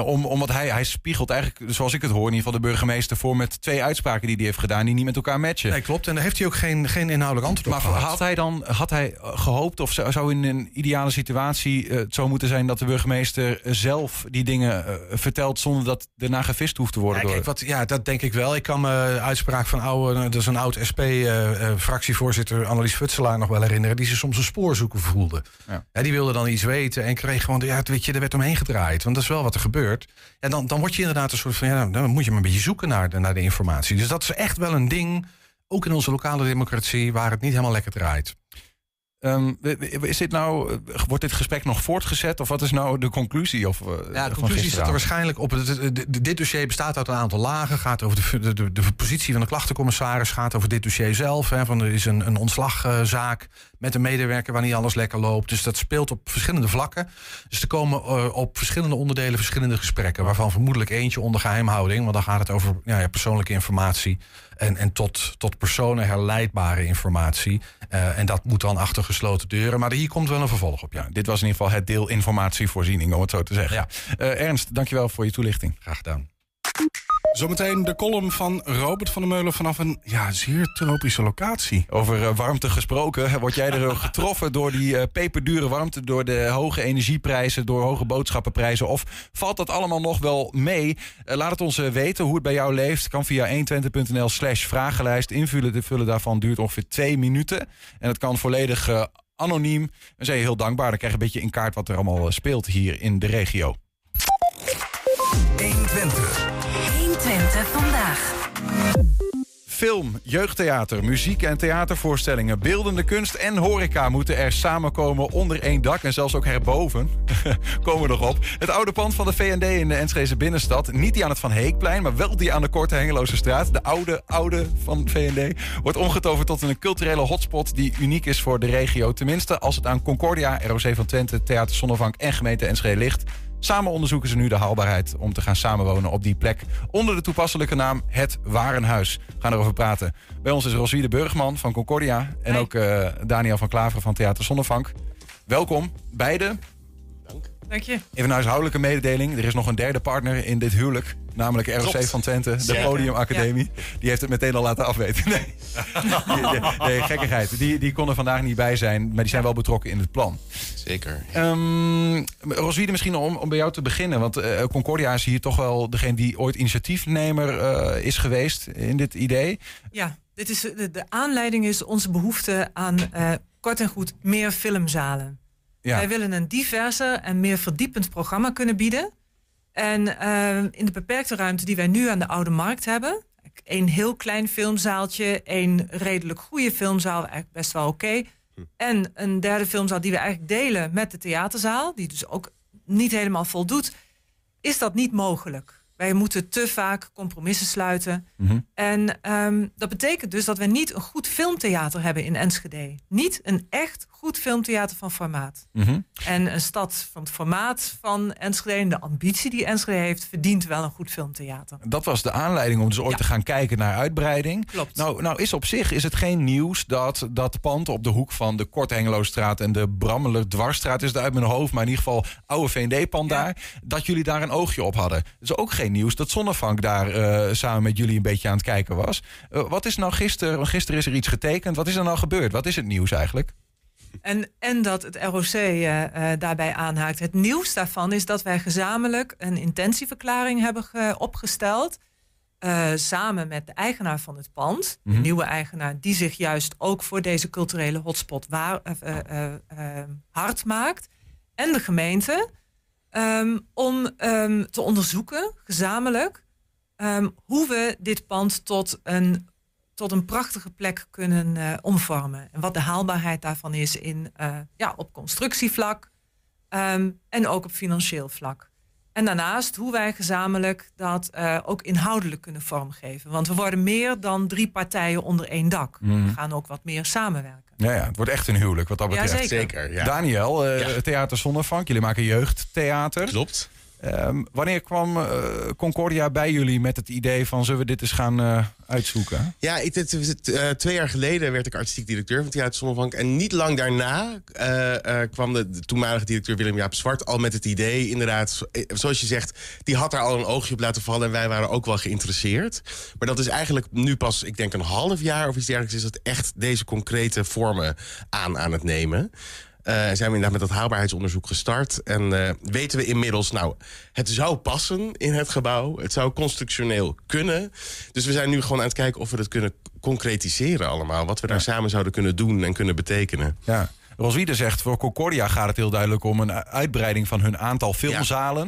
Omdat hij spiegelt eigenlijk, zoals ik het hoor, in ieder geval de burgemeester voor met twee uitspraken die hij heeft gedaan die niet met elkaar matchen. Nee, klopt. En daar heeft hij ook geen inhoudelijk antwoord op. Maar had hij gehoopt of zou in een ideale situatie het zo moeten zijn dat de burgemeester zelf die dingen vertelt zonder dat erna gevist hoeft te worden? Ja, dat denk ik wel. Ik kan me uitspraak van een oud SP-fractievoorzitter, Annelies Futselaar, nog wel herinneren, die ze soms een spoorzoeker voelde. Ja. Ja, die wilde dan iets weten en kreeg gewoon, er werd omheen gedraaid. Want dat is wel wat er gebeurt. En dan word je inderdaad een soort van, dan moet je maar een beetje zoeken naar de informatie. Dus dat is echt wel een ding, ook in onze lokale democratie, waar het niet helemaal lekker draait. Wordt dit gesprek nog voortgezet? Of wat is nou de conclusie? De conclusie zit er waarschijnlijk op. Dit dossier bestaat uit een aantal lagen. Gaat over de positie van de klachtencommissaris. Gaat over dit dossier zelf. Hè, er is een ontslagzaak met een medewerker waar niet alles lekker loopt. Dus dat speelt op verschillende vlakken. Dus er komen op verschillende onderdelen verschillende gesprekken. Waarvan vermoedelijk eentje onder geheimhouding. Want dan gaat het over persoonlijke informatie. En tot personen herleidbare informatie. En dat moet dan achter gesloten deuren. Maar hier komt wel een vervolg op. Ja, dit was in ieder geval het deel informatievoorziening, om het zo te zeggen. Ja. Ernst, dankjewel voor je toelichting. Graag gedaan. Zometeen de column van Robert van der Meulen vanaf een zeer tropische locatie. Over warmte gesproken. Word jij er getroffen door die peperdure warmte, door de hoge energieprijzen, door hoge boodschappenprijzen? Of valt dat allemaal nog wel mee? Laat het ons weten hoe het bij jou leeft. Kan via 120.nl/vragenlijst. Invullen daarvan duurt ongeveer 2 minuten. En dat kan volledig anoniem. We zijn heel dankbaar. Dan krijg je een beetje in kaart wat er allemaal speelt hier in de regio. 120 vandaag. Film, jeugdtheater, muziek en theatervoorstellingen, beeldende kunst en horeca moeten er samenkomen onder één dak. En zelfs ook herboven komen we nog op. Het oude pand van de V&D in de Enschedese binnenstad, niet die aan het Van Heekplein, maar wel die aan de korte Hengelose straat, de oude van V&D, wordt omgetoverd tot een culturele hotspot die uniek is voor de regio. Tenminste, als het aan Concordia, ROC van Twente, Theater Sonnevanck en gemeente Enschede ligt. Samen onderzoeken ze nu de haalbaarheid om te gaan samenwonen op die plek. Onder de toepasselijke naam Het Warenhuis. We gaan erover praten. Bij ons is Roswiede Burgman van Concordia. En ook Daniel van Klaver van Theater Sonnevanck. Welkom, beiden. Dank je. Even een huishoudelijke mededeling. Er is nog een derde partner in dit huwelijk. Namelijk ROC van Twente, de Podium Academie. Ja. Die heeft het meteen al laten afweten. Nee, gekkigheid. Die konden vandaag niet bij zijn, maar die zijn wel betrokken in het plan. Zeker. Roswiede, misschien om bij jou te beginnen. Want Concordia is hier toch wel degene die ooit initiatiefnemer is geweest in dit idee. Ja, dit is de aanleiding is onze behoefte aan kort en goed meer filmzalen. Ja. Wij willen een diverser en meer verdiepend programma kunnen bieden. En in de beperkte ruimte die wij nu aan de Oude Markt hebben, 1 heel klein filmzaaltje, 1 redelijk goede filmzaal, eigenlijk best wel oké. En een derde filmzaal die we eigenlijk delen met de theaterzaal, die dus ook niet helemaal voldoet, is dat niet mogelijk. Wij moeten te vaak compromissen sluiten. Mm-hmm. En dat betekent dus dat we niet een goed filmtheater hebben in Enschede. Niet een echt goed filmtheater van formaat. Mm-hmm. En een stad van het formaat van Enschede en de ambitie die Enschede heeft, verdient wel een goed filmtheater. Dat was de aanleiding om dus ooit te gaan kijken naar uitbreiding. Klopt. Nou is op zich is het geen nieuws dat dat pand op de hoek van de Kort Hengelostraat en de Brammeler-Dwarsstraat, is daar uit mijn hoofd, maar in ieder geval oude V&D-pand daar, dat jullie daar een oogje op hadden. Dat is ook geen nieuws dat Sonnevanck daar samen met jullie een beetje aan het kijken was. Wat is nou gisteren? Want gisteren is er iets getekend. Wat is er nou gebeurd? Wat is het nieuws eigenlijk? En dat het ROC daarbij aanhaakt. Het nieuws daarvan is dat wij gezamenlijk een intentieverklaring hebben opgesteld. Samen met de eigenaar van het pand. Mm-hmm. De nieuwe eigenaar die zich juist ook voor deze culturele hotspot hard maakt. En de gemeente. Om te onderzoeken, gezamenlijk, hoe we dit pand tot een prachtige plek kunnen omvormen. En wat de haalbaarheid daarvan is op constructievlak en ook op financieel vlak. En daarnaast hoe wij gezamenlijk dat ook inhoudelijk kunnen vormgeven. Want we worden meer dan 3 partijen onder één dak. Mm. We gaan ook wat meer samenwerken. Ja, het wordt echt een huwelijk wat dat betreft. Ja, zeker. Ja. Daniel, Theater Sonnevanck, jullie maken jeugdtheater. Klopt. Wanneer kwam Concordia bij jullie met het idee van zullen we dit eens gaan uitzoeken? Ja, 2 jaar geleden werd ik artistiek directeur van Theater Sonnevanck. En niet lang daarna kwam de toenmalige directeur Willem-Jaap Zwart al met het idee. Inderdaad, zoals je zegt, die had daar al een oogje op laten vallen. En wij waren ook wel geïnteresseerd. Maar dat is eigenlijk nu pas, ik denk een half jaar of iets dergelijks, is dat echt deze concrete vormen aan het nemen. Zijn we inderdaad met dat haalbaarheidsonderzoek gestart. En weten we inmiddels, het zou passen in het gebouw. Het zou constructioneel kunnen. Dus we zijn nu gewoon aan het kijken of we dat kunnen concretiseren allemaal. Wat we daar samen zouden kunnen doen en kunnen betekenen. Ja. Roswiede zegt, voor Concordia gaat het heel duidelijk om een uitbreiding van hun aantal filmzalen.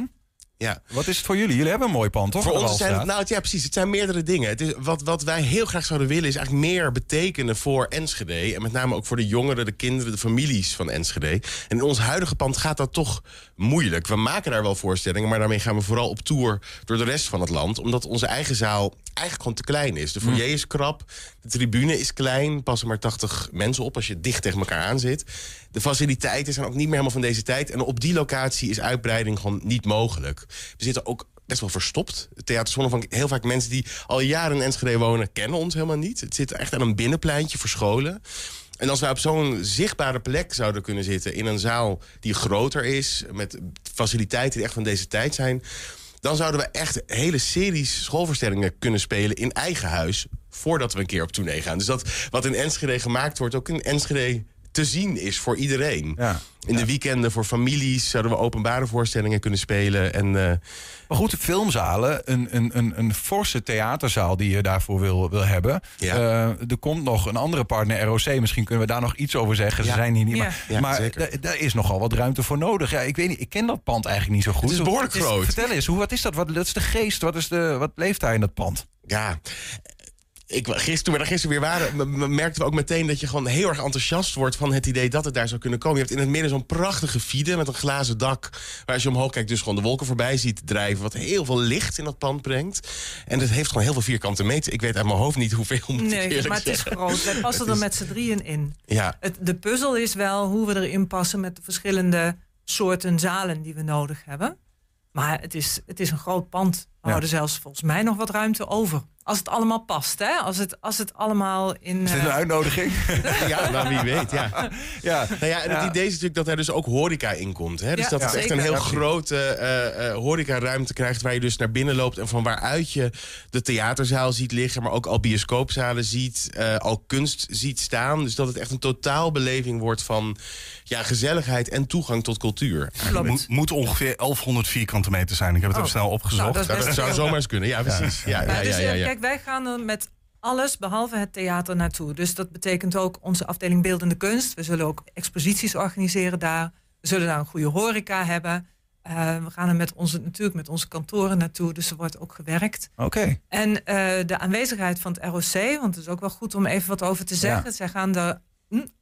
Ja. Wat is het voor jullie? Jullie hebben een mooi pand, toch? Voor ons zijn het, precies. Het zijn meerdere dingen. Het is, wat wij heel graag zouden willen is eigenlijk meer betekenen voor Enschede. En met name ook voor de jongeren, de kinderen, de families van Enschede. En in ons huidige pand gaat dat toch moeilijk. We maken daar wel voorstellingen, maar daarmee gaan we vooral op tour door de rest van het land. Omdat onze eigen zaal eigenlijk gewoon te klein is. De foyer is krap, de tribune is klein. Passen maar 80 mensen op als je dicht tegen elkaar aan zit. De faciliteiten zijn ook niet meer helemaal van deze tijd. En op die locatie is uitbreiding gewoon niet mogelijk. We zitten ook best wel verstopt. Het Theater Sonnevanck, heel vaak mensen die al jaren in Enschede wonen, kennen ons helemaal niet. Het zit echt aan een binnenpleintje voor scholen. En als wij op zo'n zichtbare plek zouden kunnen zitten, in een zaal die groter is, met faciliteiten die echt van deze tijd zijn, dan zouden we echt hele series schoolvoorstellingen kunnen spelen in eigen huis, voordat we een keer op tournee gaan. Dus dat wat in Enschede gemaakt wordt, ook in Enschede te zien is voor iedereen. Ja, in de weekenden voor families zouden we openbare voorstellingen kunnen spelen. Maar goed, filmzalen, een forse theaterzaal die je daarvoor wil hebben. Ja. Er komt nog een andere partner, ROC. Misschien kunnen we daar nog iets over zeggen. Ja. Ze zijn hier niet, maar daar is nogal wat ruimte voor nodig. Ja, ik weet niet, ik ken dat pand eigenlijk niet zo goed. Het is behoorlijk groot. Vertel eens, wat is dat? Wat is de geest? Wat leeft daar in dat pand? Ja. Toen we daar gisteren weer waren, merkten we ook meteen dat je gewoon heel erg enthousiast wordt van het idee dat het daar zou kunnen komen. Je hebt in het midden zo'n prachtige vide met een glazen dak, waar als je omhoog kijkt dus gewoon de wolken voorbij ziet drijven, wat heel veel licht in dat pand brengt. En dat heeft gewoon heel veel vierkante meter. Ik weet uit mijn hoofd niet hoeveel, maar het is groot. Wij passen er met z'n drieën in. Ja. De puzzel is wel hoe we erin passen met de verschillende soorten zalen die we nodig hebben. Maar het is een groot pand. We houden zelfs volgens mij nog wat ruimte over. Als het allemaal past, hè? Als het allemaal in... Is dit een uitnodiging? Ja, wie weet, En het idee is natuurlijk dat er dus ook horeca in komt. Hè? Dus dat het echt een heel grote horecaruimte krijgt, waar je dus naar binnen loopt en van waaruit je de theaterzaal ziet liggen, maar ook al bioscoopzalen ziet, al kunst ziet staan. Dus dat het echt een totaalbeleving wordt van gezelligheid en toegang tot cultuur. Moet ongeveer 1100 vierkante meter zijn. Ik heb het even snel opgezocht. Dat zou zomaar eens kunnen, ja, precies. Ja. Kijk, wij gaan er met alles behalve het theater naartoe. Dus dat betekent ook onze afdeling beeldende kunst. We zullen ook exposities organiseren daar. We zullen daar een goede horeca hebben. We gaan er met onze kantoren naartoe. Dus er wordt ook gewerkt. Okay. En de aanwezigheid van het ROC, want het is ook wel goed om even wat over te zeggen. Ja. Zij gaan er,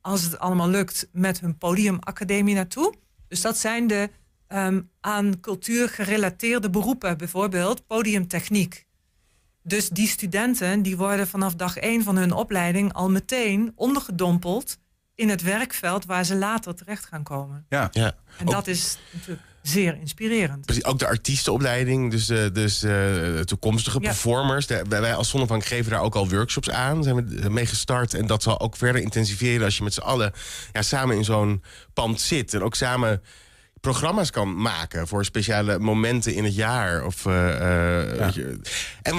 als het allemaal lukt, met hun Podium Academie naartoe. Dus dat zijn de aan cultuurgerelateerde beroepen, bijvoorbeeld podiumtechniek. Dus die studenten die worden vanaf dag 1 van hun opleiding al meteen ondergedompeld in het werkveld waar ze later terecht gaan komen. Ja, ja. En dat is natuurlijk zeer inspirerend. Precies, ook de artiestenopleiding, dus toekomstige performers. Wij als Sonnevanck geven daar ook al workshops aan. Zijn we mee gestart en dat zal ook verder intensiveren als je met z'n allen samen in zo'n pand zit. En ook samen programma's kan maken voor speciale momenten in het jaar. Of, en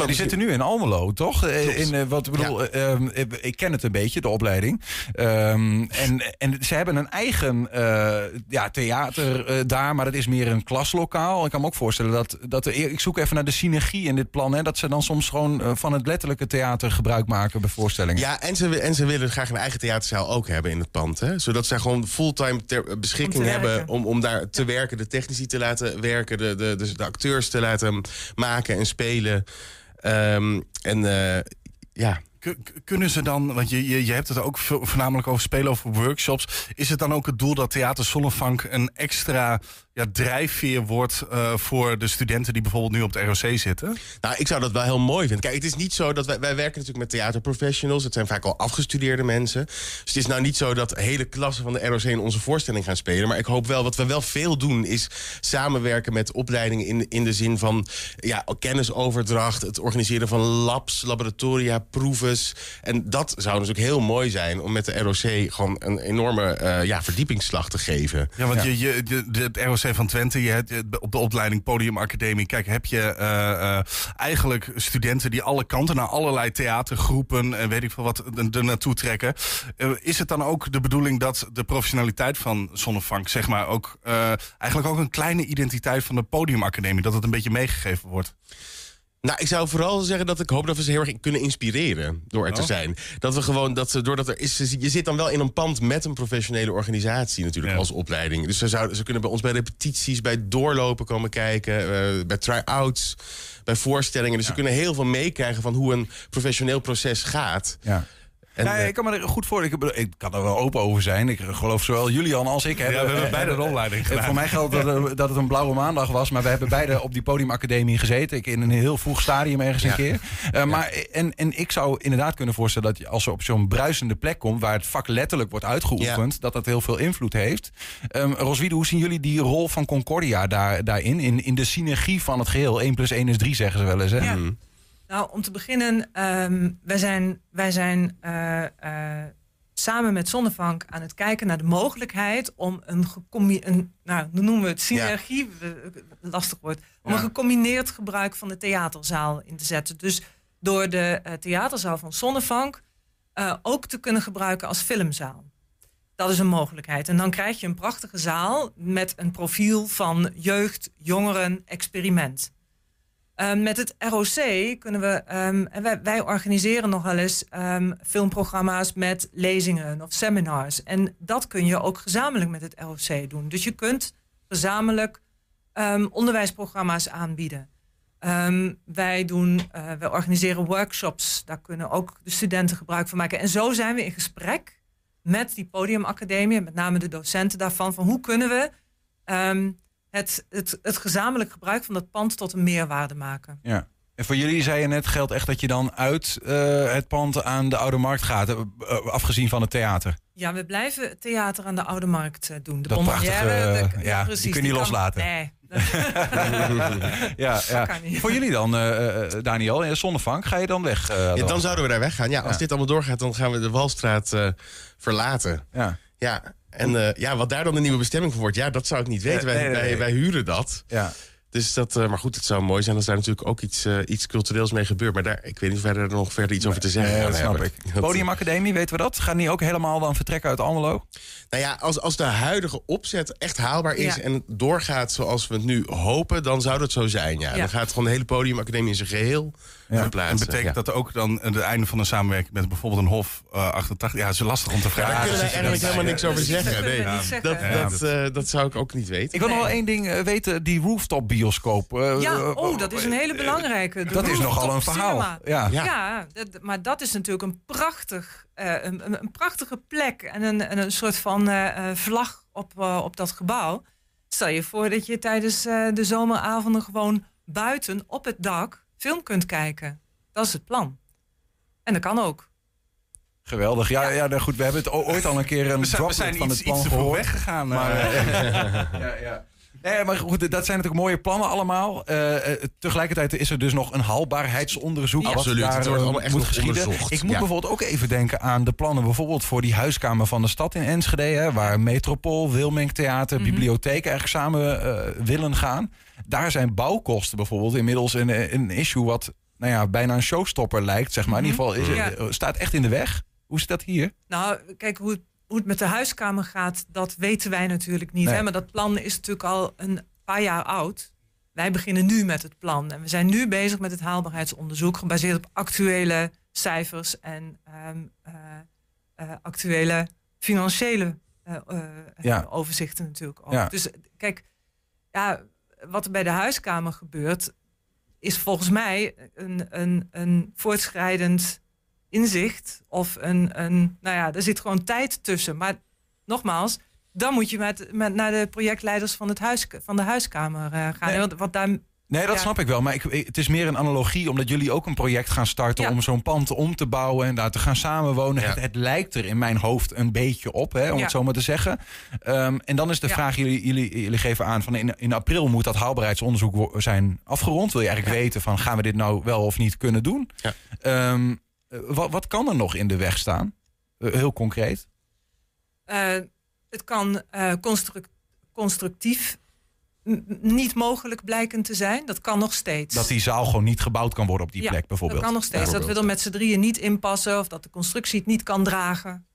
die zitten nu in Almelo, toch? Ik ken het een beetje, de opleiding. En ze hebben een eigen theater daar, maar het is meer een klaslokaal. Ik kan me ook voorstellen ik zoek even naar de synergie in dit plan. Hè, dat ze dan soms gewoon van het letterlijke theater gebruik maken bij voorstellingen. Ja, en ze willen graag een eigen theaterzaal ook hebben in het pand. Hè? Zodat ze gewoon fulltime ter beschikking hebben om daar te werken, de technici te laten werken, de acteurs te laten maken en spelen. Kunnen ze dan, want je hebt het ook voornamelijk over spelen, over workshops. Is het dan ook het doel dat Theater Sonnevanck een extra drijfveer wordt voor de studenten die bijvoorbeeld nu op de ROC zitten? Nou, ik zou dat wel heel mooi vinden. Kijk, het is niet zo dat wij werken natuurlijk met theaterprofessionals. Het zijn vaak al afgestudeerde mensen. Dus het is nou niet zo dat hele klassen van de ROC in onze voorstelling gaan spelen. Maar ik hoop wel, wat we wel veel doen, is samenwerken met opleidingen in de zin van kennisoverdracht, het organiseren van labs, laboratoria, proeves. En dat zou dus ook heel mooi zijn om met de ROC gewoon een enorme verdiepingsslag te geven. Ja, want het ROC van Twente, je hebt op de opleiding Podium Academie, kijk, heb je eigenlijk studenten die alle kanten naar allerlei theatergroepen en weet ik veel wat er naartoe trekken. Is het dan ook de bedoeling dat de professionaliteit van Sonnevanck, zeg maar, ook eigenlijk ook een kleine identiteit van de Podium Academie, dat het een beetje meegegeven wordt? Nou, ik zou vooral zeggen dat ik hoop dat we ze heel erg kunnen inspireren door er te zijn. Dat we gewoon, je zit dan wel in een pand met een professionele organisatie natuurlijk als opleiding. Dus ze kunnen bij ons bij repetities, bij doorlopen komen kijken, bij try-outs, bij voorstellingen. Dus ze kunnen heel veel meekrijgen van hoe een professioneel proces gaat. Ja. Ik kan me er goed voor. Ik kan er wel open over zijn. Ik geloof zowel Julian als ik hebben we hebben beide de opleiding gedaan. Voor mij geldt dat het een blauwe maandag was. Maar we hebben beide op die podiumacademie gezeten. Ik in een heel vroeg stadium ergens een keer. Maar ik zou inderdaad kunnen voorstellen dat als ze op zo'n bruisende plek komt, waar het vak letterlijk wordt uitgeoefend, dat heel veel invloed heeft. Roswiede, hoe zien jullie die rol van Concordia daarin? In de synergie van het geheel. 1 + 1 = 3 zeggen ze wel eens. Hè? Ja. Nou, om te beginnen, wij zijn samen met Sonnevanck aan het kijken naar de mogelijkheid om synergie, lastig woord, om een gecombineerd gebruik van de theaterzaal in te zetten. Dus door de theaterzaal van Sonnevanck ook te kunnen gebruiken als filmzaal. Dat is een mogelijkheid. En dan krijg je een prachtige zaal met een profiel van jeugd, jongeren, experiment. Met het ROC kunnen we... Wij organiseren nog wel eens filmprogramma's met lezingen of seminars. En dat kun je ook gezamenlijk met het ROC doen. Dus je kunt gezamenlijk onderwijsprogramma's aanbieden. Wij organiseren workshops. Daar kunnen ook de studenten gebruik van maken. En zo zijn we in gesprek met die podiumacademie, met name de docenten daarvan, van hoe kunnen we Het gezamenlijk gebruik van dat pand tot een meerwaarde maken. Ja. En voor jullie, zei je net, geldt echt dat je dan uit het pand aan de Oude Markt gaat, afgezien van het theater? Ja, we blijven het theater aan de Oude Markt doen. De Bonbonnière, precies. Die kun je niet loslaten. Nee. Dat kan niet. Voor jullie dan, Daniel, in Sonnevanck, ga je dan weg? Dan zouden we daar weggaan. Ja, als dit allemaal doorgaat, dan gaan we de Walstraat verlaten. Ja. En wat daar dan de nieuwe bestemming voor wordt, dat zou ik niet weten. Wij huren dat. Ja. Dus dat, maar goed, het zou mooi zijn als daar natuurlijk ook iets cultureels mee gebeurt. Maar daar, ik weet niet of wij er nog verder iets over te zeggen hebben. Dat snap ik. Podium Academie, weten we dat? Gaan die ook helemaal dan vertrekken uit Almelo? Nou ja, als de huidige opzet echt haalbaar is en doorgaat zoals we het nu hopen, dan zou dat zo zijn. Ja. Dan gaat gewoon de hele Podium Academie in zijn geheel verplaatsen. En betekent dat ook dan het einde van de samenwerking met bijvoorbeeld een Hof 88? Ja, dat is lastig om te vragen. Daar kunnen we eigenlijk helemaal niks over zeggen. Dat zou ik ook niet weten. Ik wil nog wel één ding weten, die rooftop bio. Dat is een hele belangrijke. Dat is nogal een verhaal. Maar dat is natuurlijk een prachtige plek en een soort van vlag op dat gebouw. Stel je voor dat je tijdens de zomeravonden gewoon buiten op het dak film kunt kijken. Dat is het plan. En dat kan ook. Geweldig. Ja, ja. Ja, nou goed, we hebben het ooit al een keer een droplet van het plan gehoord. We zijn iets te voor weggegaan. Ja. Nee, maar goed, dat zijn natuurlijk mooie plannen allemaal. Tegelijkertijd is er dus nog een haalbaarheidsonderzoek. Ja, absoluut, daar, het wordt allemaal echt moet geschieden. Ik moet bijvoorbeeld ook even denken aan de plannen... bijvoorbeeld voor die huiskamer van de stad in Enschede... Hè, waar Metropool, Wilming Theater, bibliotheken eigenlijk samen willen gaan. Daar zijn bouwkosten bijvoorbeeld inmiddels een issue... wat nou ja, bijna een showstopper lijkt, zeg maar. In ieder geval staat echt in de weg. Hoe zit dat hier? Nou, kijk, hoe het met de huiskamer gaat, dat weten wij natuurlijk niet. Nee. Hè? Maar dat plan is natuurlijk al een paar jaar oud. Wij beginnen nu met het plan. En we zijn nu bezig met het haalbaarheidsonderzoek... gebaseerd op actuele cijfers en actuele financiële overzichten natuurlijk ook. Ja. Dus kijk, ja, wat er bij de huiskamer gebeurt... is volgens mij een voortschrijdend... inzicht of nou ja, er zit gewoon tijd tussen. Maar nogmaals, dan moet je met naar de projectleiders van de huiskamer gaan. Nee. Want daar, dat snap ik wel. Maar het is meer een analogie, omdat jullie ook een project gaan starten... om zo'n pand om te bouwen en daar te gaan samenwonen. Ja. Het lijkt er in mijn hoofd een beetje op, hè, om het zo maar te zeggen. En dan is de vraag, jullie geven aan... van in april moet dat haalbaarheidsonderzoek zijn afgerond. Wil je eigenlijk weten van gaan we dit nou wel of niet kunnen doen? Ja. Wat kan er nog in de weg staan? Heel concreet. Het kan constructief niet mogelijk blijken te zijn. Dat kan nog steeds. Dat die zaal gewoon niet gebouwd kan worden op die plek bijvoorbeeld. Dat kan nog steeds. Dat we er met z'n drieën niet in passen. Of dat de constructie het niet kan dragen.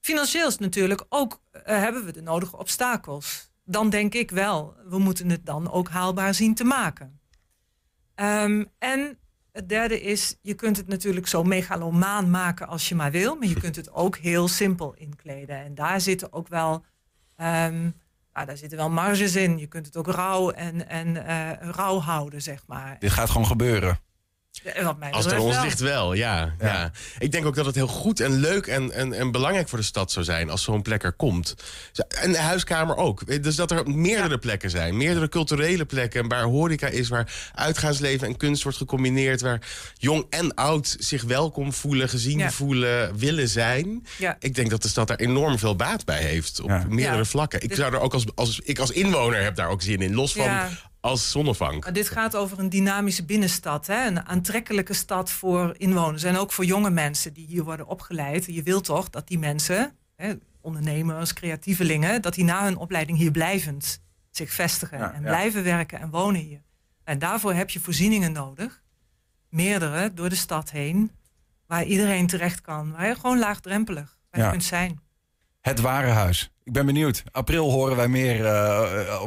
Financieel is natuurlijk ook... hebben we de nodige obstakels. Dan denk ik wel. We moeten het dan ook haalbaar zien te maken. En... het derde is, je kunt het natuurlijk zo megalomaan maken als je maar wil. Maar je kunt het ook heel simpel inkleden. En daar zitten ook wel, daar zitten wel marges in. Je kunt het ook rauw en rauw houden, zeg maar. Dit gaat gewoon gebeuren. Als het ons ligt wel, ja. Ik denk ook dat het heel goed en leuk en belangrijk voor de stad zou zijn... als zo'n plek er komt. En de huiskamer ook. Dus dat er meerdere plekken zijn. Meerdere culturele plekken waar horeca is... waar uitgaansleven en kunst wordt gecombineerd... waar jong en oud zich welkom voelen, gezien voelen, willen zijn. Ja. Ik denk dat de stad daar enorm veel baat bij heeft op meerdere vlakken. Ik zou er ook als inwoner heb daar ook zin in, los van... als Sonnevank. Dit gaat over een dynamische binnenstad. Hè? Een aantrekkelijke stad voor inwoners. En ook voor jonge mensen die hier worden opgeleid. Je wilt toch dat die mensen, ondernemers, creatievelingen... dat die na hun opleiding hier blijvend zich vestigen. Ja, en blijven werken en wonen hier. En daarvoor heb je voorzieningen nodig. Meerdere door de stad heen. Waar iedereen terecht kan. Waar je gewoon laagdrempelig kunt zijn. Het ware huis. Ik ben benieuwd. April horen wij meer.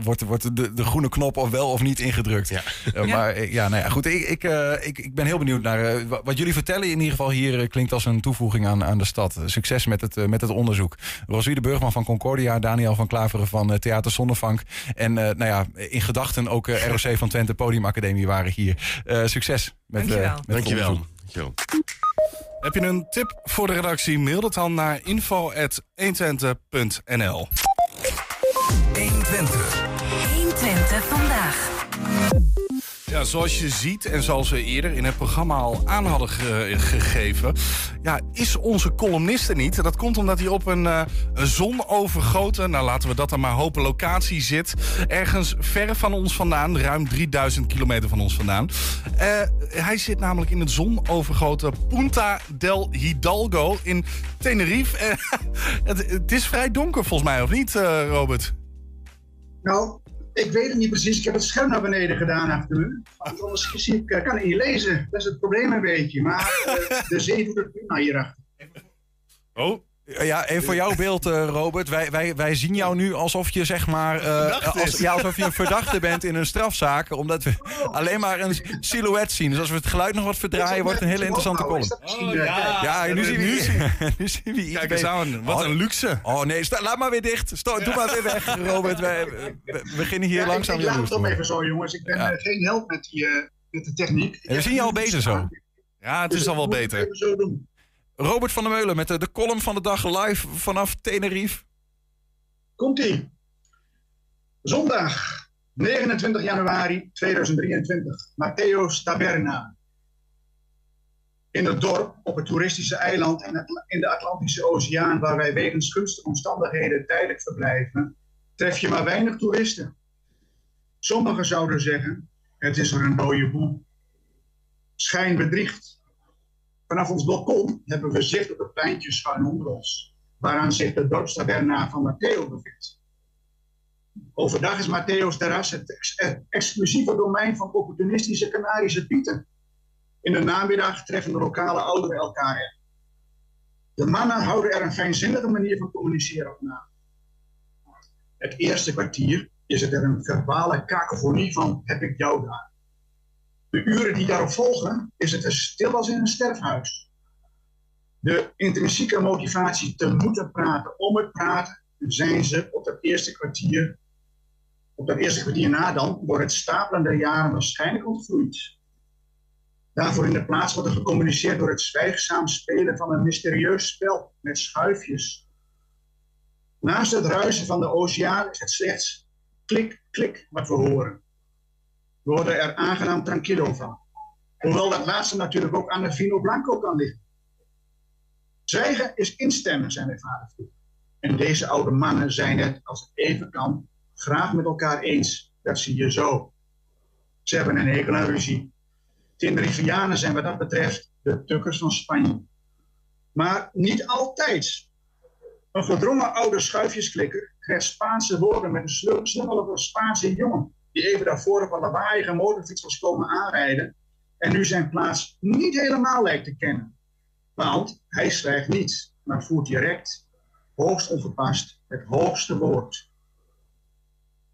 Wordt de groene knop of wel of niet ingedrukt. Ja. Maar nou ja, goed. Ik ben heel benieuwd naar wat jullie vertellen. In ieder geval hier klinkt als een toevoeging aan de stad. Succes met het onderzoek. Roswiede Burgman van Concordia. Daniel van Klaver van Theater Sonnevanck. En nou ja, in gedachten ook ROC van Twente Podium Academie waren hier. Succes met Dankjewel. Het onderzoek. Dankjewel. Heb je een tip voor de redactie? Mail dat dan naar info@120.nl. 120 vandaag. Ja, zoals je ziet en zoals we eerder in het programma al aan hadden gegeven... ja, is onze columnist er niet. Dat komt omdat hij op een zonovergoten, nou laten we dat dan maar hopen, locatie zit. Ergens ver van ons vandaan, ruim 3000 kilometer van ons vandaan. Hij zit namelijk in het zonovergoten Punta del Hidalgo in Tenerife. Het is vrij donker volgens mij, of niet, Robert? Nou... ik weet het niet precies. Ik heb het scherm naar beneden gedaan achter me. Want anders kan ik niet lezen. Dat is het probleem een beetje. Maar de zee doet het prima hierachter. Oh. Ja, en voor jouw beeld, Robert. Wij zien jou nu alsof je zeg maar... alsof je een verdachte bent in een strafzaak. Omdat we alleen maar een silhouet zien. Dus als we het geluid nog wat verdraaien, wordt het een hele interessante column. Nu zien we iets. Kijk eens aan. Wat een luxe. Oh nee, laat maar weer dicht. Doe maar weer weg, Robert. We beginnen hier langzaam. Ik laat het toch even zo, jongens. Ik ben geen held met de techniek. We zien je al beter zo. Ja, het is al wel beter. Even zo doen. Robert van der Meulen met de column van de dag live vanaf Tenerife. Komt-ie. Zondag 29 januari 2023, Matteo's Taberna. In het dorp, op het toeristische eiland in de Atlantische Oceaan, waar wij wegens gunstige omstandigheden tijdelijk verblijven, tref je maar weinig toeristen. Sommigen zouden zeggen, het is er een dode boel. Schijnbedriegt. Vanaf ons balkon hebben we zicht op het pleintje schuin onder ons, waaraan zich de dorpstaberna van Matteo bevindt. Overdag is Matteo's terras het exclusieve domein van opportunistische Canarische pieten. In de namiddag treffen de lokale ouderen elkaar. De mannen houden er een fijnzinnige manier van communiceren op na. Het eerste kwartier is het er een verbale kakofonie van heb ik jou daar. De uren die daarop volgen is het als stil als in een sterfhuis. De intrinsieke motivatie te moeten praten om het praten zijn ze op dat eerste kwartier. Op dat eerste kwartier na dan wordt het stapelen der jaren waarschijnlijk ontvloeid. Daarvoor in de plaats wordt er gecommuniceerd door het zwijgzaam spelen van een mysterieus spel met schuifjes. Naast het ruisen van de oceaan is het slechts klik, klik wat we horen. We worden er aangenaam tranquillo van. Hoewel dat laatste natuurlijk ook aan de Vino Blanco kan liggen. Zwijgen is instemmen, zijn mijn vader vroeg. En deze oude mannen zijn het, als het even kan, graag met elkaar eens. Dat zie je zo. Ze hebben een hekel aan ruzie. Tenerifianen zijn wat dat betreft de tukkers van Spanje. Maar niet altijd. Een gedrongen oude schuifjesklikker kreeg Spaanse woorden met een snuggelige Spaanse jongen die even daarvoor op een lawaaiige motorfiets was komen aanrijden en nu zijn plaats niet helemaal lijkt te kennen. Want hij zwijgt niet, maar voert direct, hoogst ongepast, het hoogste woord.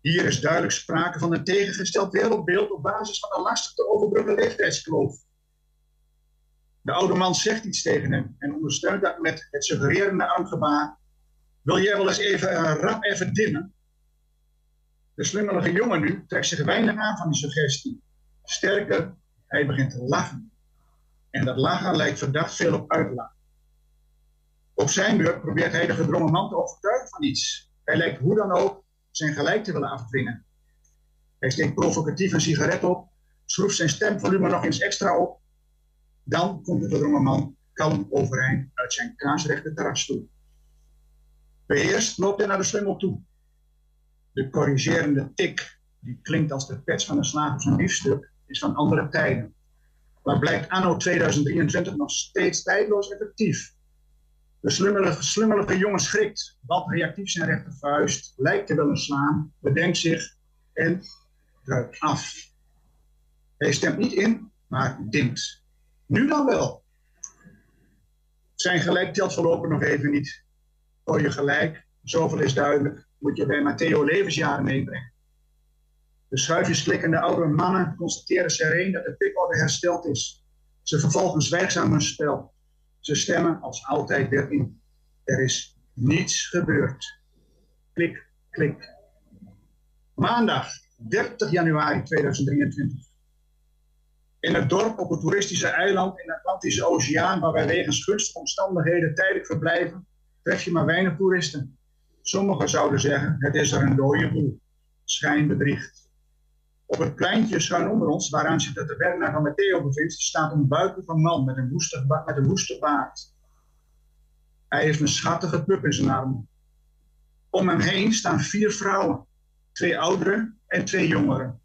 Hier is duidelijk sprake van een tegengesteld wereldbeeld op basis van een lastig te overbruggen leeftijdskloof. De oude man zegt iets tegen hem en ondersteunt dat met het suggererende armgebaar. Wil jij wel eens even rap even dimmen? De slungelige jongen nu trekt zich weinig aan van die suggestie. Sterker, hij begint te lachen. En dat lachen lijkt verdacht veel op uitlachen. Op zijn beurt probeert hij de gedrongen man te overtuigen van iets. Hij lijkt hoe dan ook zijn gelijk te willen afdwingen. Hij steekt provocatief een sigaret op, schroeft zijn stemvolume nog eens extra op. Dan komt de gedrongen man kalm overeind uit zijn kaarsrechte terras toe. Beheerst loopt hij naar de slungel toe. De corrigerende tik, die klinkt als de pets van een slaaf op zijn biefstuk, is van andere tijden. Maar blijkt anno 2023 nog steeds tijdloos effectief. De slungelige jongen schrikt, balt reactief zijn rechtervuist, lijkt te willen slaan, bedenkt zich en druipt af. Hij stemt niet in, maar dimt. Nu dan wel. Zijn gelijk telt voorlopig nog even niet. Voor je gelijk, zoveel is duidelijk, moet je bij Matteo levensjaren meebrengen. De schuifjesklikkende oude mannen constateren sereen dat de pikorde hersteld is. Ze vervolgen zwijgzaam hun spel. Ze stemmen als altijd weer in. Er is niets gebeurd. Klik, klik. Maandag 30 januari 2023. In het dorp op het toeristische eiland in de Atlantische Oceaan, waar wij wegens gunstige omstandigheden tijdelijk verblijven, tref je maar weinig toeristen. Sommigen zouden zeggen, het is er een dode boel. Schijnbedriegt. Op het pleintje schuin onder ons, waaraan zich de taberna van Matteo bevindt, staat een buikige man met een woeste baard. Hij heeft een schattige pup in zijn armen. Om hem heen staan vier vrouwen, twee ouderen en twee jongeren.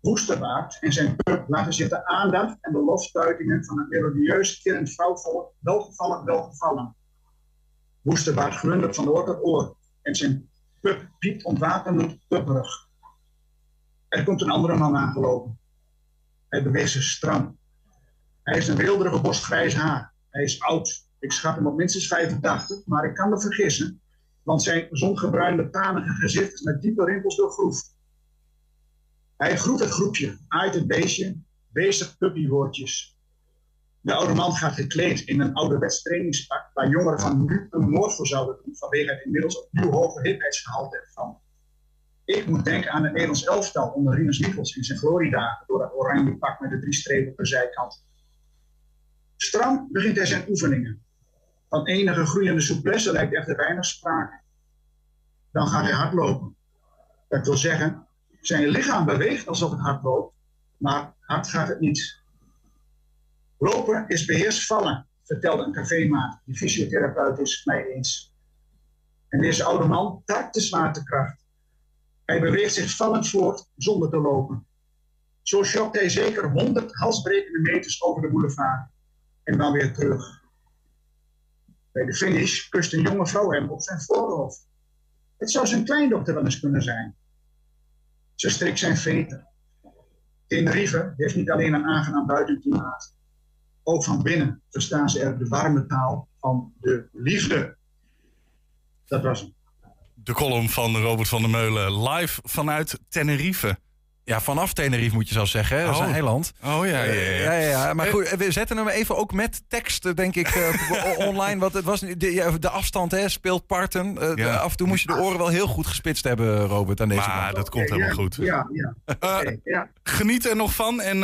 Woeste baard en zijn pup laten zich de aandacht en de loftuitingen van een melodieus kerend vrouwvolk welgevallen, welgevallen. Woeste baard glundert van oor tot oor en zijn pup piept ontwapenend pupperig. Er komt een andere man aangelopen. Hij beweegt zich stram. Hij heeft een weelderige bos grijs haar. Hij is oud. Ik schat hem op minstens 85, maar ik kan me vergissen, want zijn zongebruinde, tanige gezicht is met diepe rimpels doorgroefd. Hij groet het groepje, aait het beestje, bezig puppywoordjes. De oude man gaat gekleed in een ouderwets trainingspak waar jongeren van nu een moord voor zouden doen vanwege het inmiddels opnieuw hoge hippheidsgehalte ervan. Ik moet denken aan het Nederlands elftal onder Rinus Michels in zijn gloriedagen door dat oranje pak met de 3 strepen per zijkant. Stram begint hij zijn oefeningen. Van enige groeiende souplesse lijkt echter weinig sprake. Dan gaat hij hardlopen. Dat wil zeggen, zijn lichaam beweegt alsof het hard loopt, maar hard gaat het niet. Lopen is beheerst vallen, vertelde een cafémaat die fysiotherapeut is mij eens. En deze oude man taakt de zwaartekracht. Hij beweegt zich vallend voort zonder te lopen. Zo schokt hij zeker 100 halsbrekende meters over de boulevard. En dan weer terug. Bij de finish kust een jonge vrouw hem op zijn voorhoofd. Het zou zijn kleindochter wel eens kunnen zijn. Ze strikt zijn veter. Tenerife heeft niet alleen een aangenaam buitenklimaat. Ook van binnen verstaan ze er de warme taal van de liefde. Dat was hem. De column van Robert van der Meulen live vanuit Tenerife. Ja, vanaf Tenerife moet je zo zeggen. Dat is een eiland. Oh ja. Maar goed, we zetten hem even ook met tekst, denk ik, online. Want het was de afstand, hè, speelt parten. Af en toe moest je de oren wel heel goed gespitst hebben, Robert, aan deze kant. Dat komt helemaal goed. Ja. Geniet er nog van. En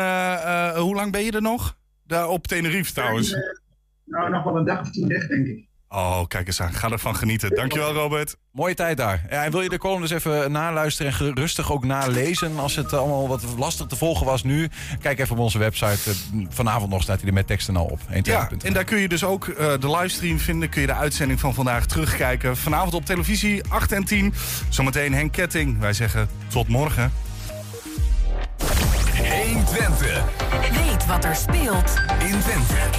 hoe lang ben je er nog? Daar op Tenerife trouwens. Nog wel een dag of 10 weg, denk ik. Oh, kijk eens aan. Ga ervan genieten. Dankjewel, Robert. Mooie tijd daar. Ja, en wil je de column dus even naluisteren en rustig ook nalezen als het allemaal wat lastig te volgen was nu? Kijk even op onze website. Vanavond nog staat hij er met teksten al op. Ja, en daar kun je dus ook de livestream vinden. Kun je de uitzending van vandaag terugkijken. Vanavond op televisie, 8 en 10. Zometeen Henk Ketting. Wij zeggen tot morgen. Heen Twente. Weet wat er speelt in Twente.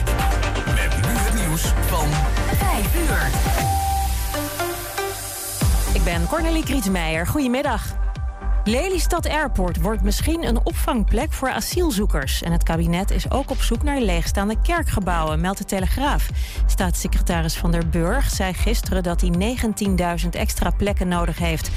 Met nu het nieuws van 5 uur. Ik ben Cornelie Krietsmeijer. Goedemiddag. Lelystad Airport wordt misschien een opvangplek voor asielzoekers. En het kabinet is ook op zoek naar leegstaande kerkgebouwen, meldt de Telegraaf. Staatssecretaris Van der Burg zei gisteren dat hij 19.000 extra plekken nodig heeft.